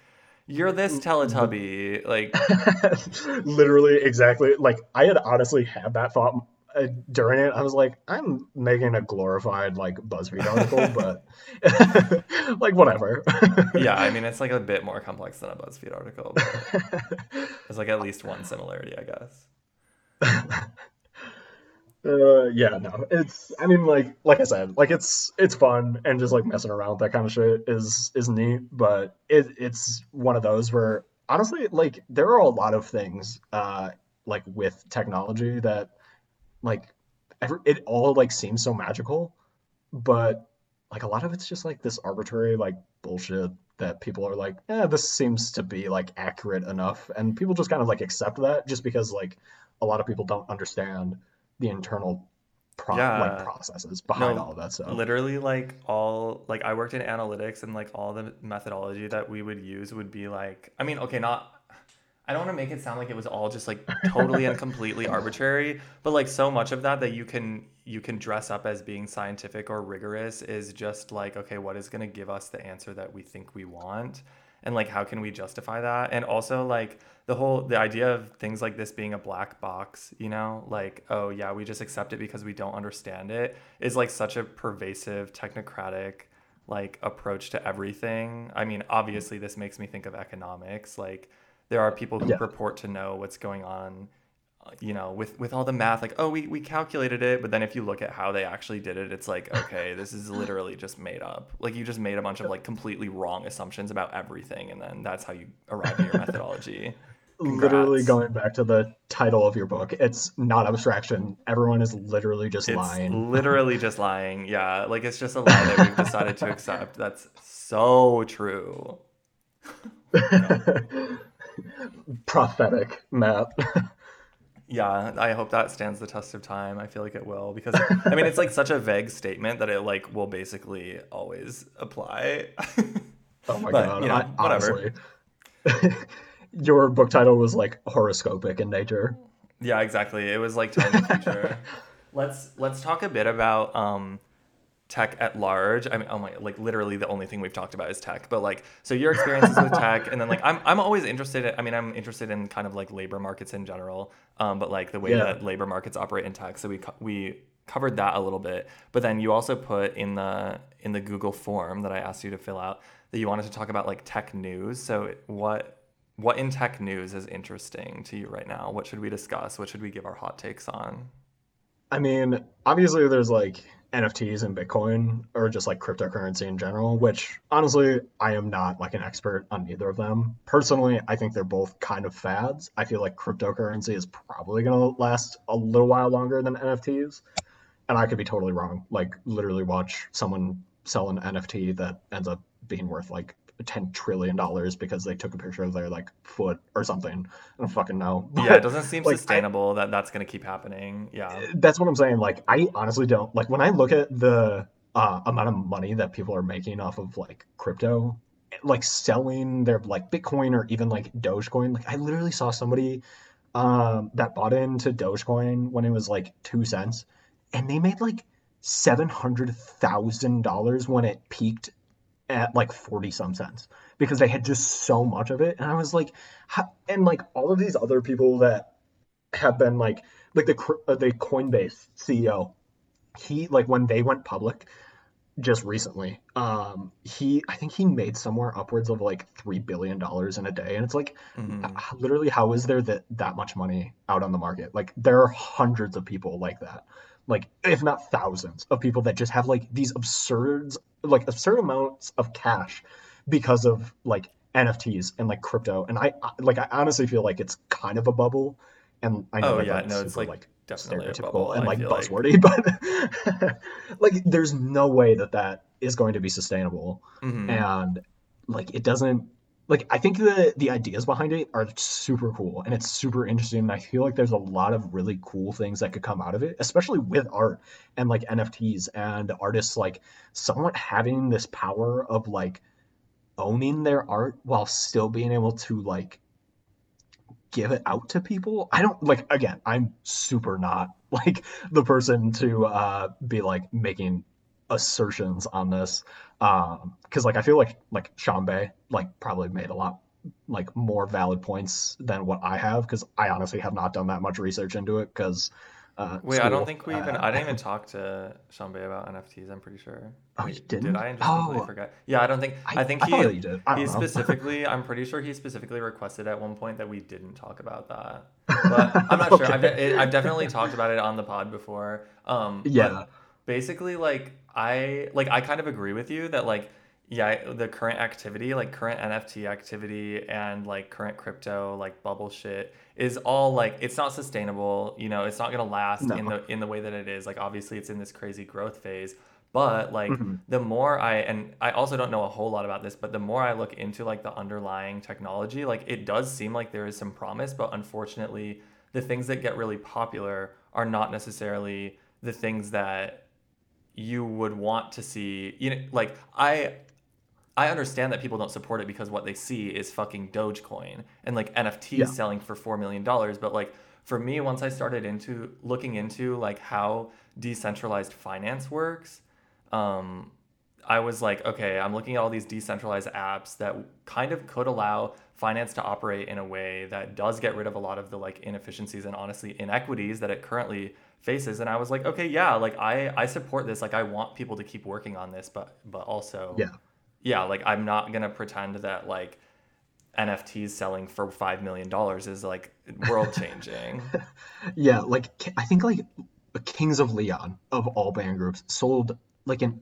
you're this Teletubby, like literally exactly. Like I had honestly had that thought uh, during it. I was like, I'm making a glorified like BuzzFeed article, but like whatever. Yeah, I mean it's like a bit more complex than a BuzzFeed article. But there's like at least one similarity, I guess. Uh, yeah, no, it's, I mean, like, like I said, like, it's, it's fun and just like messing around with that kind of shit is, is neat, but it, it's one of those where honestly, like there are a lot of things, uh, like with technology that like every, it all like seems so magical, but like a lot of it's just like this arbitrary, like bullshit that people are like, yeah, this seems to be like accurate enough. And people just kind of like accept that just because like a lot of people don't understand the internal pro- yeah. like processes behind no, all of that stuff. Literally like all, like I worked in analytics and like all the methodology that we would use would be like, I mean, okay, not, I don't want to make it sound like it was all just like totally and completely arbitrary, but like so much of that that you can, you can dress up as being scientific or rigorous is just like, okay, what is going to give us the answer that we think we want? And like, how can we justify that? And also like the whole, the idea of things like this being a black box, you know, like, oh yeah, we just accept it because we don't understand it is like such a pervasive technocratic like approach to everything. I mean, obviously this makes me think of economics. Like there are people who yeah. purport to know what's going on, you know, with, with all the math, like, oh, we, we calculated it. But then if you look at how they actually did it, it's like, okay, this is literally just made up. Like you just made a bunch of like completely wrong assumptions about everything. And then that's how you arrive at your methodology. Congrats. Literally going back to the title of your book, it's not abstraction. Everyone is literally just it's lying. Literally just lying. Yeah. Like it's just a lie that we've decided to accept. That's so true. No. Prophetic, Matt. Yeah, I hope that stands the test of time. I feel like it will because, I mean, it's like such a vague statement that it like will basically always apply. Oh my but, God. You know, I, whatever. Honestly, your book title was like horoscopic in nature. Yeah, exactly. It was like telling the future. Let's let's talk a bit about um, tech at large. I mean, oh my, like literally the only thing we've talked about is tech. But like, so your experiences with tech, and then like I'm I'm always interested. In, I mean, I'm interested in kind of like labor markets in general. Um, but like the way yeah. that labor markets operate in tech. So we we covered that a little bit. But then you also put in the in the Google form that I asked you to fill out that you wanted to talk about like tech news. So what what in tech news is interesting to you right now? What should we discuss? What should we give our hot takes on? I mean, obviously there's like N F Ts and Bitcoin or just like cryptocurrency in general, which honestly, I am not like an expert on either of them. Personally, I think they're both kind of fads. I feel like cryptocurrency is probably going to last a little while longer than N F Ts. And I could be totally wrong. Like literally watch someone sell an N F T that ends up being worth like ten trillion dollars because they took a picture of their like foot or something. I don't fucking know. Yeah, it doesn't seem like, sustainable I, that that's going to keep happening. Yeah. That's what I'm saying. Like, I honestly don't like when I look at the uh, amount of money that people are making off of like crypto, like selling their like Bitcoin or even like Dogecoin. Like I literally saw somebody um, that bought into Dogecoin when it was like two cents and they made like seven hundred thousand dollars when it peaked at like forty some cents because they had just so much of it. And I was like, how, and like all of these other people that have been like, like the, the Coinbase C E O, he like when they went public just recently, um, he, I think he made somewhere upwards of like three billion dollars in a day. And it's like, mm-hmm. literally how is there that, that much money out on the market? Like there are hundreds of people like that. Like, if not thousands of people that just have like these absurd, like absurd amounts of cash because of like N F Ts and like crypto. And I, I like, I honestly feel like it's kind of a bubble. And I know oh, that yeah. that's no, it's like, like definitely stereotypical bubble, and like buzzwordy, like. But like, there's no way that that is going to be sustainable. Mm-hmm. And like, it doesn't, like, I think the, the ideas behind it are super cool and it's super interesting. And I feel like there's a lot of really cool things that could come out of it, especially with art and like N F Ts and artists, like somewhat having this power of like owning their art while still being able to like give it out to people. I don't like, again, I'm super not like the person to uh, be like making assertions on this um because like I feel like like Shambe like probably made a lot like more valid points than what I have because I honestly have not done that much research into it because uh wait school, I don't think we uh, even I didn't even talk to Shambe about N F Ts. I'm pretty sure. Oh, you didn't? Did I just completely oh, forget? Yeah, I don't think I, I think I he, you did. I he specifically I'm pretty sure he specifically requested at one point that we didn't talk about that, but I'm not okay. sure I've, it, I've definitely talked about it on the pod before. um yeah but basically like I like I kind of agree with you that like yeah the current activity like current N F T activity and like current crypto like bubble shit is all like it's not sustainable, you know, it's not going to last no. in the in the way that it is. Like obviously it's in this crazy growth phase, but like mm-hmm. the more I and I also don't know a whole lot about this, but the more I look into like the underlying technology, like it does seem like there is some promise, but unfortunately the things that get really popular are not necessarily the things that you would want to see, you know, like I, I understand that people don't support it because what they see is fucking Dogecoin and like N F Ts yeah. selling for four million dollars. But like for me, once I started into looking into like how decentralized finance works, um, I was like, okay, I'm looking at all these decentralized apps that kind of could allow finance to operate in a way that does get rid of a lot of the like inefficiencies and honestly inequities that it currently faces. And I was like, okay, yeah, like I, I support this. Like I want people to keep working on this, but, but also yeah, yeah like I'm not going to pretend that like N F Ts selling for five million dollars is like world changing. yeah. Like I think like Kings of Leon of all band groups sold like an,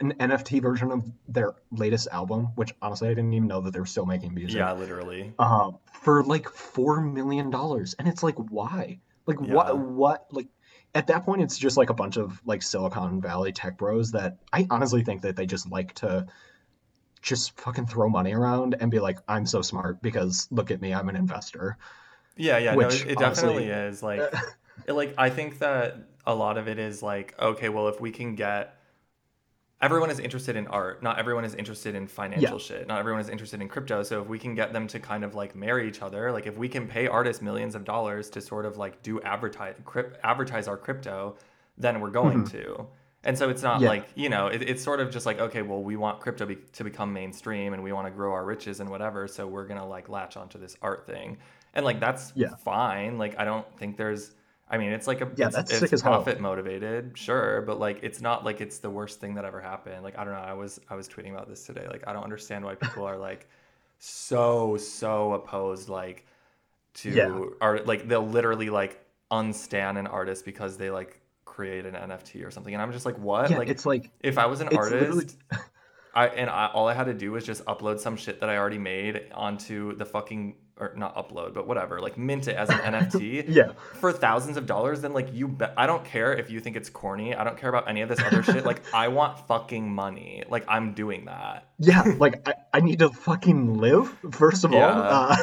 an N F T version of their latest album, which honestly, I didn't even know that they were still making music. Yeah, literally. Uh, for like four million dollars. And it's like, why? Like yeah. what, what, like at that point, it's just like a bunch of like Silicon Valley tech bros that I honestly think that they just like to just fucking throw money around and be like, I'm so smart because look at me, I'm an investor. Yeah. Yeah. Which, no, it honestly, definitely is like, it, like, I think that a lot of it is like, okay, well, if we can get, everyone is interested in art. Not everyone is interested in financial yeah. shit. Not everyone is interested in crypto. So if we can get them to kind of like marry each other, like if we can pay artists millions of dollars to sort of like do advertise, crypt, advertise our crypto, then we're going mm-hmm. to. And so it's not yeah. like, you know, it, it's sort of just like, okay, well, we want crypto be- to become mainstream and we want to grow our riches and whatever. So we're going to like latch onto this art thing. And like, that's yeah. fine. Like, I don't think there's, I mean, it's like a yeah, it's, that's it's sick as profit hell. Motivated. Sure. But like, it's not like it's the worst thing that ever happened. Like, I don't know. I was, I was tweeting about this today. Like, I don't understand why people are like so, so opposed, like to yeah. art. Like they'll literally like unstan an artist because they like, create an N F T or something. And I'm just like, what? Yeah, like it's like if I was an artist literally... I and I, all I had to do was just upload some shit that I already made onto the fucking, or not upload, but whatever, like mint it as an N F T yeah. for thousands of dollars, then like you bet. I don't care if you think it's corny. I don't care about any of this other shit. Like I want fucking money. Like I'm doing that. Yeah, like I, I need to fucking live, first of yeah. all. Uh,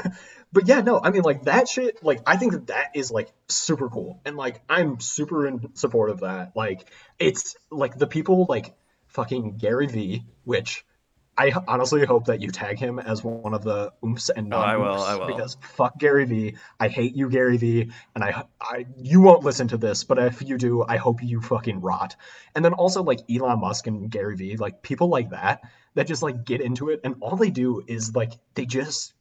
But yeah, no, I mean, like, that shit, like, I think that that is, like, super cool. And, like, I'm super in support of that. Like, it's, like, the people, like, fucking Gary Vee, which I honestly hope that you tag him as one of the oomphs and non-oomphs. Oh, I will, I will. Because fuck Gary Vee. I hate you, Gary Vee. And I, I, you won't listen to this, but if you do, I hope you fucking rot. And then also, like, Elon Musk and Gary Vee, like, people like that, that just, like, get into it. And all they do is, like, they just...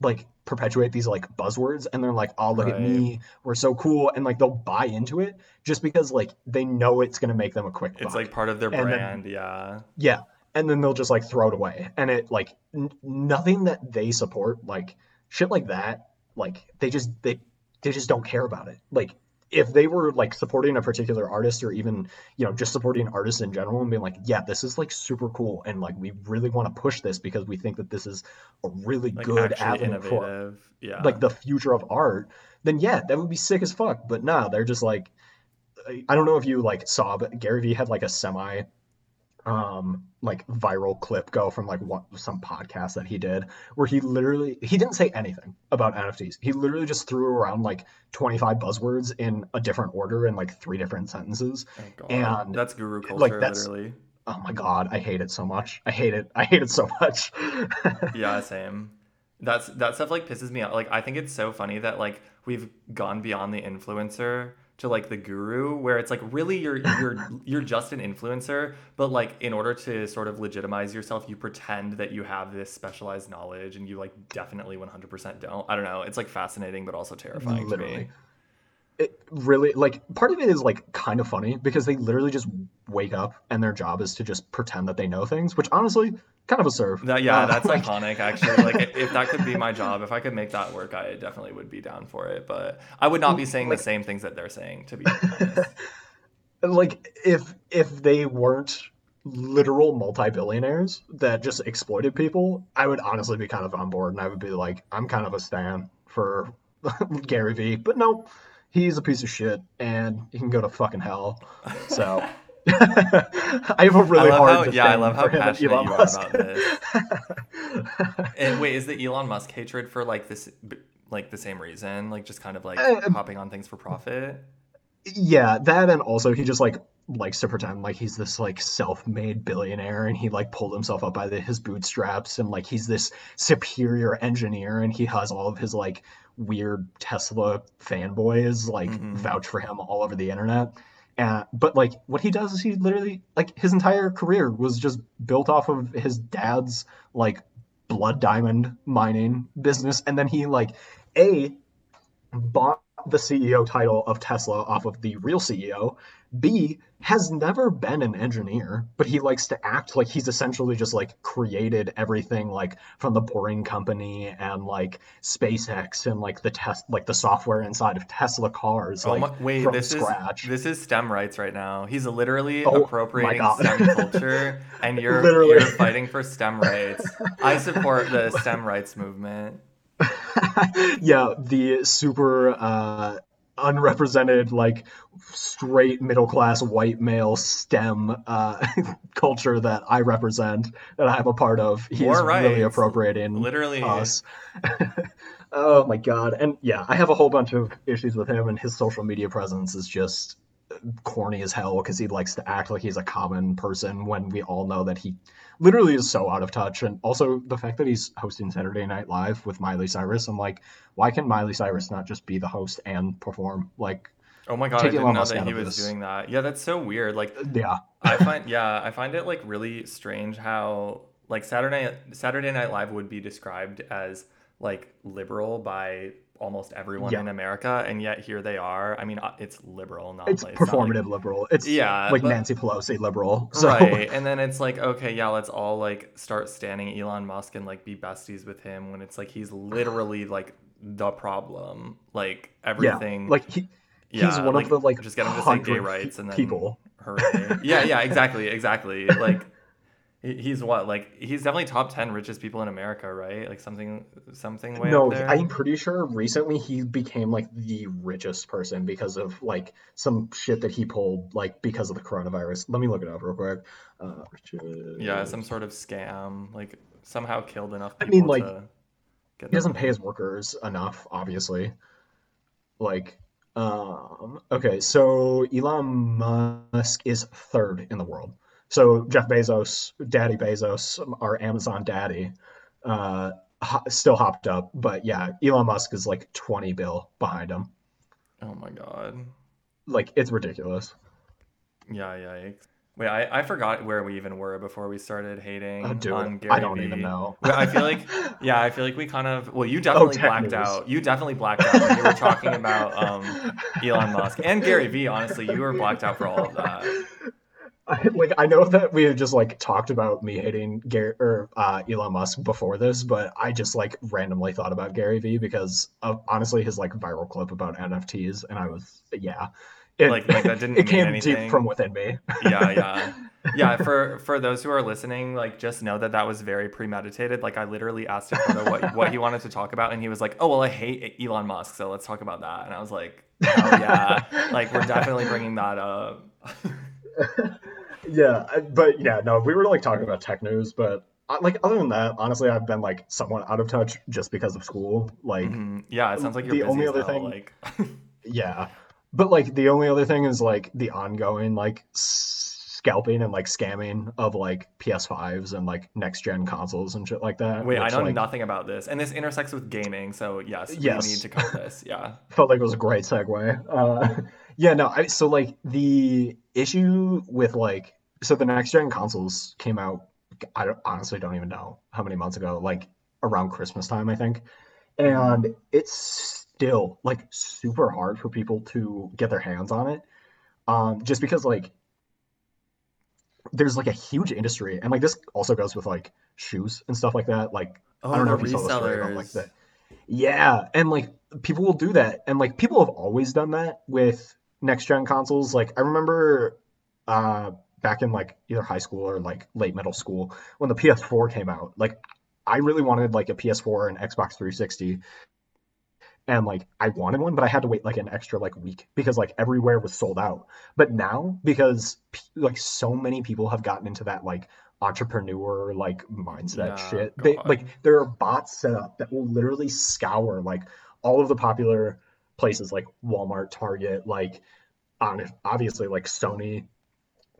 like perpetuate these like buzzwords and they're like, oh, look right. at me, we're so cool, and like they'll buy into it just because like they know it's gonna make them a quick buck. It's like part of their and brand then, yeah yeah and then they'll just like throw it away, and it like n- nothing that they support, like shit like that, like they just they they just don't care about it. Like if they were like supporting a particular artist, or even, you know, just supporting artists in general and being like, yeah, this is like super cool. And like, we really want to push this because we think that this is a really like good avenue for yeah. like the future of art, then yeah, that would be sick as fuck. But nah, they're just like, I don't know if you like saw, but Gary Vee had like a semi um, like viral clip go from like one, some podcast that he did where he literally, he didn't say anything about N F Ts. He literally just threw around like twenty-five buzzwords in a different order in like three different sentences. Oh, and that's guru culture. Like that's, literally. Oh my God. I hate it so much. I hate it. I hate it so much. Yeah. Same. That's, that stuff like pisses me off. Like, I think it's so funny that like we've gone beyond the influencer to like the guru, where it's like really you're you're you're just an influencer, but like in order to sort of legitimize yourself, you pretend that you have this specialized knowledge, and you like definitely one hundred percent don't. I don't know. It's like fascinating, but also terrifying literally. To me. It really, like, part of it is like kind of funny because they literally just wake up and their job is to just pretend that they know things, which honestly kind of a serve. That, yeah, uh, that's like... iconic actually. Like if that could be my job, if I could make that work, I definitely would be down for it. But I would not be saying like, the same things that they're saying, to be honest. Like if if they weren't literal multi-billionaires that just exploited people, I would honestly be kind of on board, and I would be like, I'm kind of a stan for Gary Vee, but no, he's a piece of shit and he can go to fucking hell. So. I have a really hard how, yeah I love how passionate Elon you Musk. Are about this. And wait, is the Elon Musk hatred for like this like the same reason, like just kind of like uh, hopping on things for profit? Yeah, that, and also he just like likes to pretend like he's this like self-made billionaire, and he like pulled himself up by the, his bootstraps, and like he's this superior engineer, and he has all of his like weird Tesla fanboys like mm-hmm. vouch for him all over the internet. Uh, but like what he does is he literally like his entire career was just built off of his dad's like blood diamond mining business, and then he like A, bought the C E O title of Tesla off of the real C E O, B, has never been an engineer, but he likes to act like he's essentially just like created everything like from the Boring Company and like SpaceX and like the test like the software inside of Tesla cars oh, like my, wait, from this scratch. Is, this is STEM rights right now. He's literally oh, appropriating STEM culture, and you're you're fighting for STEM rights. I support the STEM rights movement. Yeah, the super uh, unrepresented, like straight middle class white male STEM uh, culture that I represent, that I'm a part of. He's really appropriating literally us. Oh my God! And yeah, I have a whole bunch of issues with him, and his social media presence is just corny as hell because he likes to act like he's a common person when we all know that he literally is so out of touch. And also the fact that he's hosting Saturday Night Live with Miley Cyrus, I'm like, why can Miley Cyrus not just be the host and perform? Like, Oh my god, I didn't know that he was doing that. Yeah, that's so weird. Like, yeah, I find yeah, I find it like really strange how like Saturday Saturday Night Live would be described as like liberal by almost everyone yeah. in America, and yet here they are. I mean, it's liberal, not it's like, performative it's not like, liberal. It's yeah, like but, Nancy Pelosi liberal, so. Right? And then it's like, okay, yeah, let's all like start standing Elon Musk and like be besties with him when it's like he's literally like the problem, like everything, yeah. like he. Yeah, he's one like, of the like just get him to say gay rights and then people. yeah, yeah, exactly, exactly. Like he's what? Like he's definitely top ten richest people in America, right? Like something, something way no, up there. I'm pretty sure recently he became like the richest person because of like some shit that he pulled, like because of the coronavirus. Let me look it up real quick. Uh, yeah, some sort of scam, like somehow killed enough people. I mean, like to get he doesn't pay his workers enough, obviously. Like. Um, okay, so Elon Musk is third in the world. So Jeff Bezos, Daddy Bezos, our Amazon daddy, uh, ho- still hopped up. But yeah, Elon Musk is like twenty bill behind him. Oh my God. Like, it's ridiculous. Yeah, yikes. Wait, I, I forgot where we even were before we started hating oh, dude, on Gary I don't Vee. even know. I feel like, yeah, I feel like we kind of, well, you definitely oh, blacked news. out. You definitely blacked out when you were talking about um, Elon Musk and Gary Vee. Honestly, you were blacked out for all of that. I, like, I know that we have just like talked about me hating Gary or uh, Elon Musk before this, but I just like randomly thought about Gary Vee because of honestly his like viral clip about N F Ts, and I was yeah. It, like, like that didn't it mean came anything. Deep from within me. yeah, yeah, yeah. For for those who are listening, like just know that that was very premeditated. Like I literally asked him what what he wanted to talk about, and he was like, "Oh well, I hate Elon Musk, so let's talk about that." And I was like, "Oh yeah, like we're definitely bringing that up." yeah, but yeah, no, we were like talking about tech news, but. Like, other than that, honestly, I've been, like, somewhat out of touch just because of school. Like, mm-hmm. yeah, it sounds like you're the busy only other now, thing. Like... yeah. But, like, the only other thing is, like, the ongoing, like, scalping and, like, scamming of, like, P S fives and, like, next-gen consoles and shit like that. Wait, which, I know like... nothing about this. And this intersects with gaming, so, yes, yes. we need to cover this. Yeah. Felt like it was a great segue. Uh, yeah, no, I, so, like, the issue with, like, so the next-gen consoles came out. I don't, honestly don't even know how many months ago, like around Christmas time, I think. And it's still like super hard for people to get their hands on it. Um, just because like there's like a huge industry, and like this also goes with like shoes and stuff like that. Like, oh, I don't know if you saw the story about like that. Yeah. And like people will do that. And like people have always done that with next gen consoles. Like I remember, uh, back in like either high school or like late middle school when the P S four came out, like I really wanted like a P S four and Xbox three sixty, and like I wanted one, but I had to wait like an extra like week because like everywhere was sold out. But now, because like so many people have gotten into that like entrepreneur like mindset yeah, shit, God. They like there are bots set up that will literally scour like all of the popular places like Walmart, Target, like obviously like Sony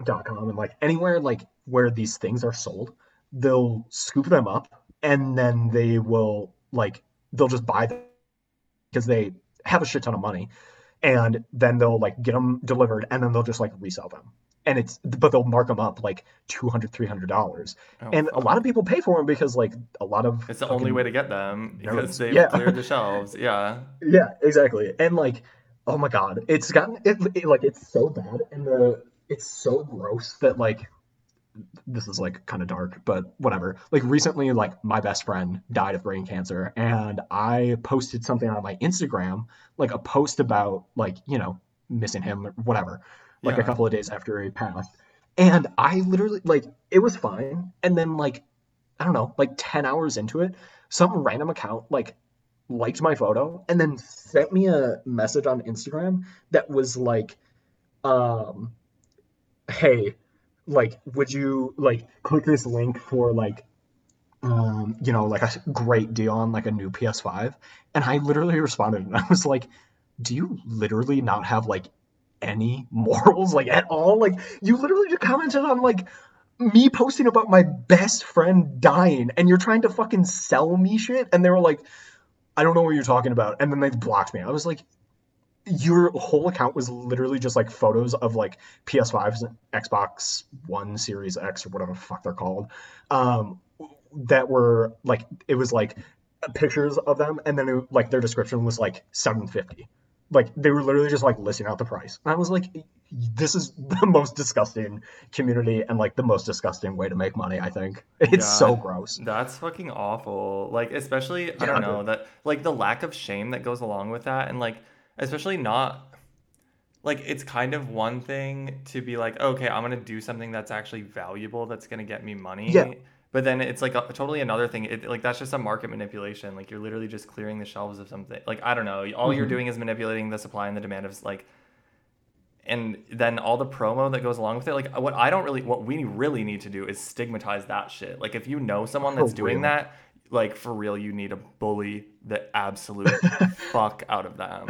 dot com and like anywhere like where these things are sold, they'll scoop them up, and then they will like they'll just buy them because they have a shit ton of money, and then they'll like get them delivered, and then they'll just like resell them, and it's but they'll mark them up like two hundred, three hundred dollars. Oh, and a lot of people pay for them because like a lot of it's the only way to get them nerds. Because they've yeah. cleared the shelves. Yeah yeah exactly. And like oh my god, it's gotten it, it like it's so bad, and the it's so gross that like this is like kind of dark, but whatever. Like recently, like my best friend died of brain cancer, and I posted something on my Instagram, like a post about like, you know, missing him or whatever, like yeah. a couple of days after he passed. And I literally like it was fine. And then like, I don't know, like ten hours into it, some random account like liked my photo and then sent me a message on Instagram that was like, um, hey, like, would you, like, click this link for, like, um, you know, like, a great deal on, like, a new P S five? And I literally responded, and I was like, do you literally not have, like, any morals, like, at all? Like, you literally just commented on, like, me posting about my best friend dying, and you're trying to fucking sell me shit? And they were like, I don't know what you're talking about. And then they blocked me. I was like, your whole account was literally just like photos of like P S fives and Xbox One Series X or whatever the fuck they're called, um, that were like, it was like pictures of them, and then it, like their description was like seven fifty. Like they were literally just like listing out the price. And I was like, this is the most disgusting community and like the most disgusting way to make money, I think. It's God, so gross. That's fucking awful. Like, especially, yeah, I don't know, dude. That like the lack of shame that goes along with that, and like especially not like, it's kind of one thing to be like, okay, I'm gonna do something that's actually valuable, that's gonna get me money. Yeah. But then it's like a, totally another thing. It, like, that's just a market manipulation. Like, you're literally just clearing the shelves of something. Like, I don't know. All mm-hmm. you're doing is manipulating the supply and the demand of, like, and then all the promo that goes along with it. Like, what I don't really, what we really need to do is stigmatize that shit. Like, if you know someone that's for doing real. that, like, for real, you need to bully the absolute fuck out of them.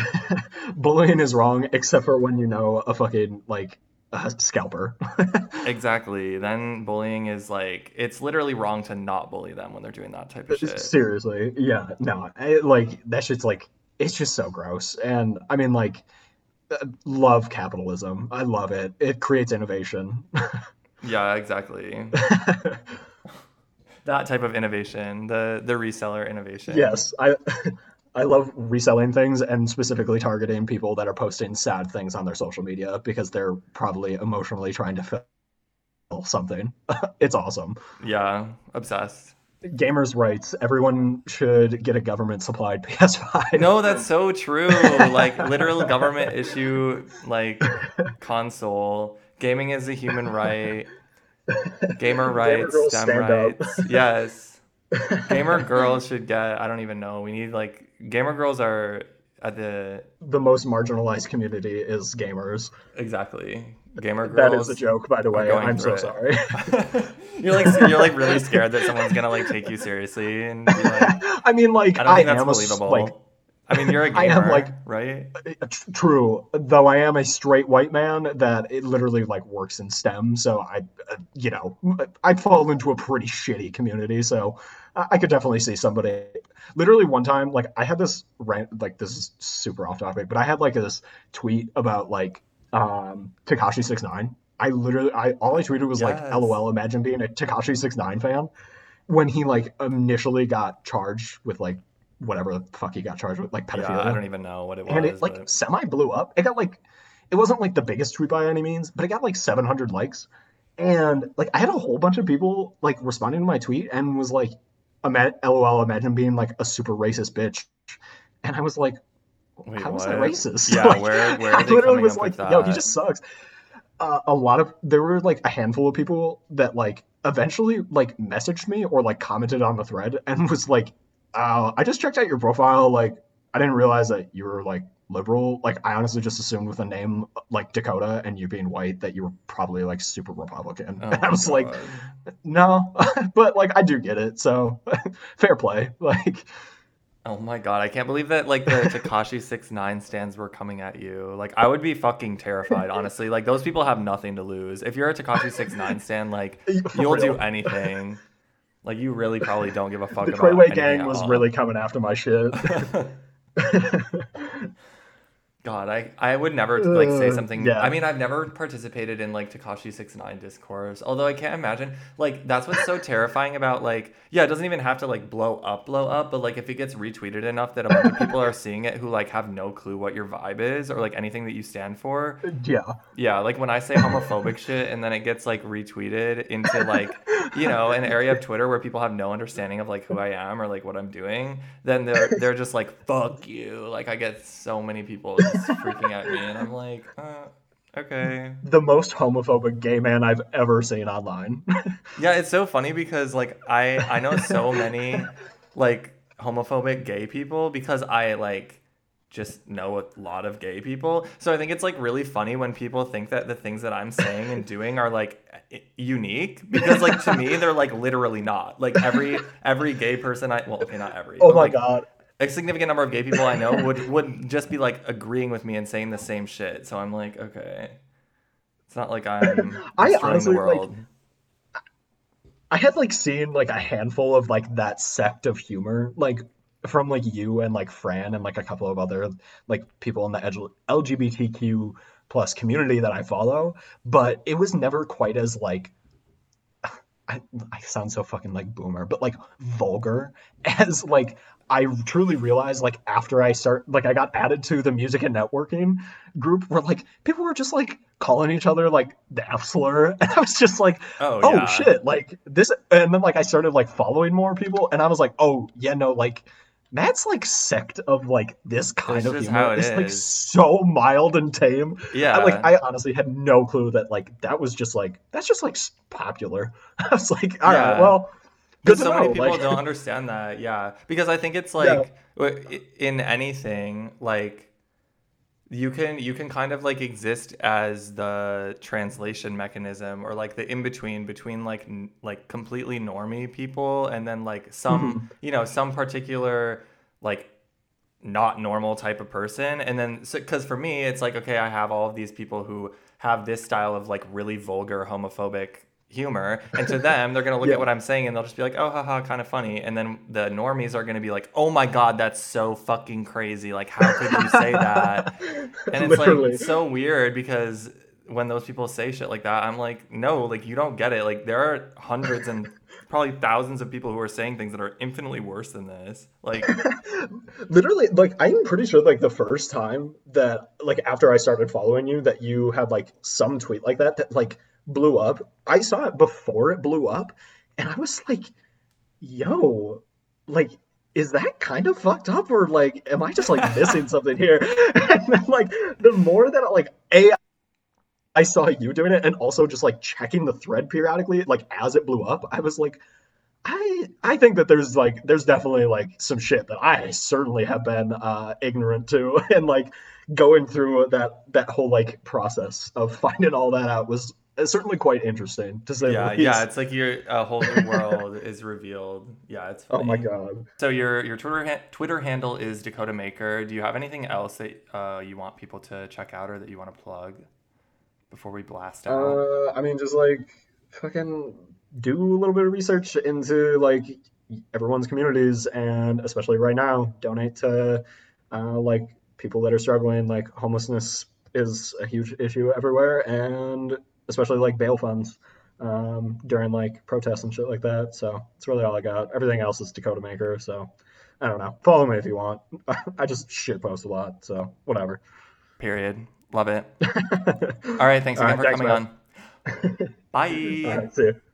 Bullying is wrong, except for when you know a fucking, like, a scalper. Exactly. Then bullying is like, it's literally wrong to not bully them when they're doing that type of shit. Seriously. Yeah. No. It, like that shit's like, it's just so gross. And I mean, like, love capitalism. I love it. It creates innovation. Yeah. Exactly. That type of innovation, the the reseller innovation. Yes. I. I love reselling things and specifically targeting people that are posting sad things on their social media because they're probably emotionally trying to fill something. It's awesome. Yeah, obsessed. Gamers' rights. Everyone should get a government-supplied P S five. No, that's so true. Like, literal government issue, like, console. Gaming is a human right. Gamer rights, Gamer STEM rights. Up. Yes. Gamer girls should get, I don't even know. We need, like, gamer girls are at the the most marginalized community is gamers. Exactly. Gamer girls. That is a joke, by the way. I'm so it. sorry. You're like you're like really scared that someone's gonna like take you seriously and be like, I mean, like, I don't think I that's believable. A, like, I mean, you're a gamer, I am, like, right? True, though I am a straight white man that it literally like works in STEM, so I, uh, you know, I'd fall into a pretty shitty community. So I could definitely see somebody. Literally one time, like I had this rant, like this is super off topic, but I had like this tweet about like um, Tekashi six nine. I literally, I all I tweeted was yes. like, "LOL, imagine being a Tekashi six nine fan." When he like initially got charged with like. Whatever the fuck he got charged with, like pedophilia. Yeah, I don't even know what it was. And it like but... semi blew up. It got like, it wasn't like the biggest tweet by any means, but it got like seven hundred likes. And like, I had a whole bunch of people like responding to my tweet and was like, LOL, imagine being like a super racist bitch. And I was like, Wait, how what? is that racist? Yeah, like, where, where are they I literally was like, yo, he just sucks. Uh, a lot of, there were like a handful of people that like eventually like messaged me or like commented on the thread and was like, Uh, I just checked out your profile. Like, I didn't realize that you were like liberal. Like, I honestly just assumed with a name like Dakota and you being white that you were probably like super Republican. Oh, and I was God. like, no, but like I do get it. So fair play. Like, oh my God, I can't believe that like the Tekashi six nine stands were coming at you. Like, I would be fucking terrified, honestly. Like, those people have nothing to lose. If you're a Tekashi six nine stand, like you'll do anything. Like, you really probably don't give a fuck about it. The Treyway gang was really coming after my shit. God, I, I would never, like, say something. Yeah. I mean, I've never participated in, like, Tekashi six nine discourse. Although I can't imagine. Like, that's what's so terrifying about, like, yeah, it doesn't even have to, like, blow up, blow up. But, like, if it gets retweeted enough that a bunch of people are seeing it who, like, have no clue what your vibe is or, like, anything that you stand for. Yeah. Yeah, like, when I say homophobic shit and then it gets, like, retweeted into, like, you know, an area of Twitter where people have no understanding of, like, who I am or, like, what I'm doing, then they're they're just like, fuck you. Like, I get so many people just freaking at me, and I'm like, uh, okay. The most homophobic gay man I've ever seen online. Yeah, it's so funny because, like, I, I know so many, like, homophobic gay people because I, like, just know a lot of gay people. So I think it's like really funny when people think that the things that I'm saying and doing are like unique, because like to me they're like literally not. Like every every gay person I well okay not every oh my like, god a significant number of gay people I know would would just be like agreeing with me and saying the same shit. So I'm like, okay, it's not like I'm I honestly the world. Like, I had like seen like a handful of like that sect of humor like from like you and like Fran and like a couple of other like people in the L G B T Q plus community that I follow, but it was never quite as like, I, I sound so fucking like boomer, but like vulgar as like I truly realized like after I start like I got added to the music and networking group where like people were just like calling each other like the F slur, and I was just like, oh, oh yeah. shit, like this, and then like I started like following more people, and I was like, oh yeah, no, like Matt's like sect of like this kind this of humor is, it is like so mild and tame. Yeah, I, like I honestly had no clue that like that was just like that's just like popular. I was like, all yeah. right, well, good to so know. Many people like... don't understand that. Yeah, because I think it's like yeah. in anything, like you can you can kind of like exist as the translation mechanism or like the in between between like n- like completely normie people and then like some mm-hmm. you know some particular like not normal type of person, and then so because for me it's like, okay, I have all of these people who have this style of like really vulgar homophobic humor, and to them they're gonna look yeah. at what I'm saying and they'll just be like, oh haha, kind of funny, and then the normies are gonna be like, oh my god, that's so fucking crazy, like how could you say that? And it's Literally. like so weird because when those people say shit like that, I'm like, no, like you don't get it, like there are hundreds and probably thousands of people who are saying things that are infinitely worse than this. Like literally, like I'm pretty sure like the first time that like after I started following you that you had like some tweet like that that like blew up, I saw it before it blew up, and I was like, yo, like is that kind of fucked up, or like am I just like missing something here? And then like the more that I, like a I saw you doing it and also just like checking the thread periodically like as it blew up, I was like, I I think that there's like there's definitely like some shit that I certainly have been uh ignorant to, and like going through that that whole like process of finding all that out was it's certainly quite interesting to say. Yeah, yeah, it's like your uh, whole new world is revealed. Yeah, it's funny. Oh my god. So your your Twitter ha- Twitter handle is Dakota Maker. Do you have anything else that uh, you want people to check out or that you want to plug before we blast out? Uh, I mean, just like fucking do a little bit of research into like everyone's communities, and especially right now, donate to uh, like people that are struggling. Like homelessness is a huge issue everywhere, and especially like bail funds um, during like protests and shit like that. So it's really all I got. Everything else is Dakota Maker. So I don't know. Follow me if you want. I just shit post a lot. So whatever. Period. Love it. All right. Thanks all again right, for thanks, coming man. on. Bye. All right, see you.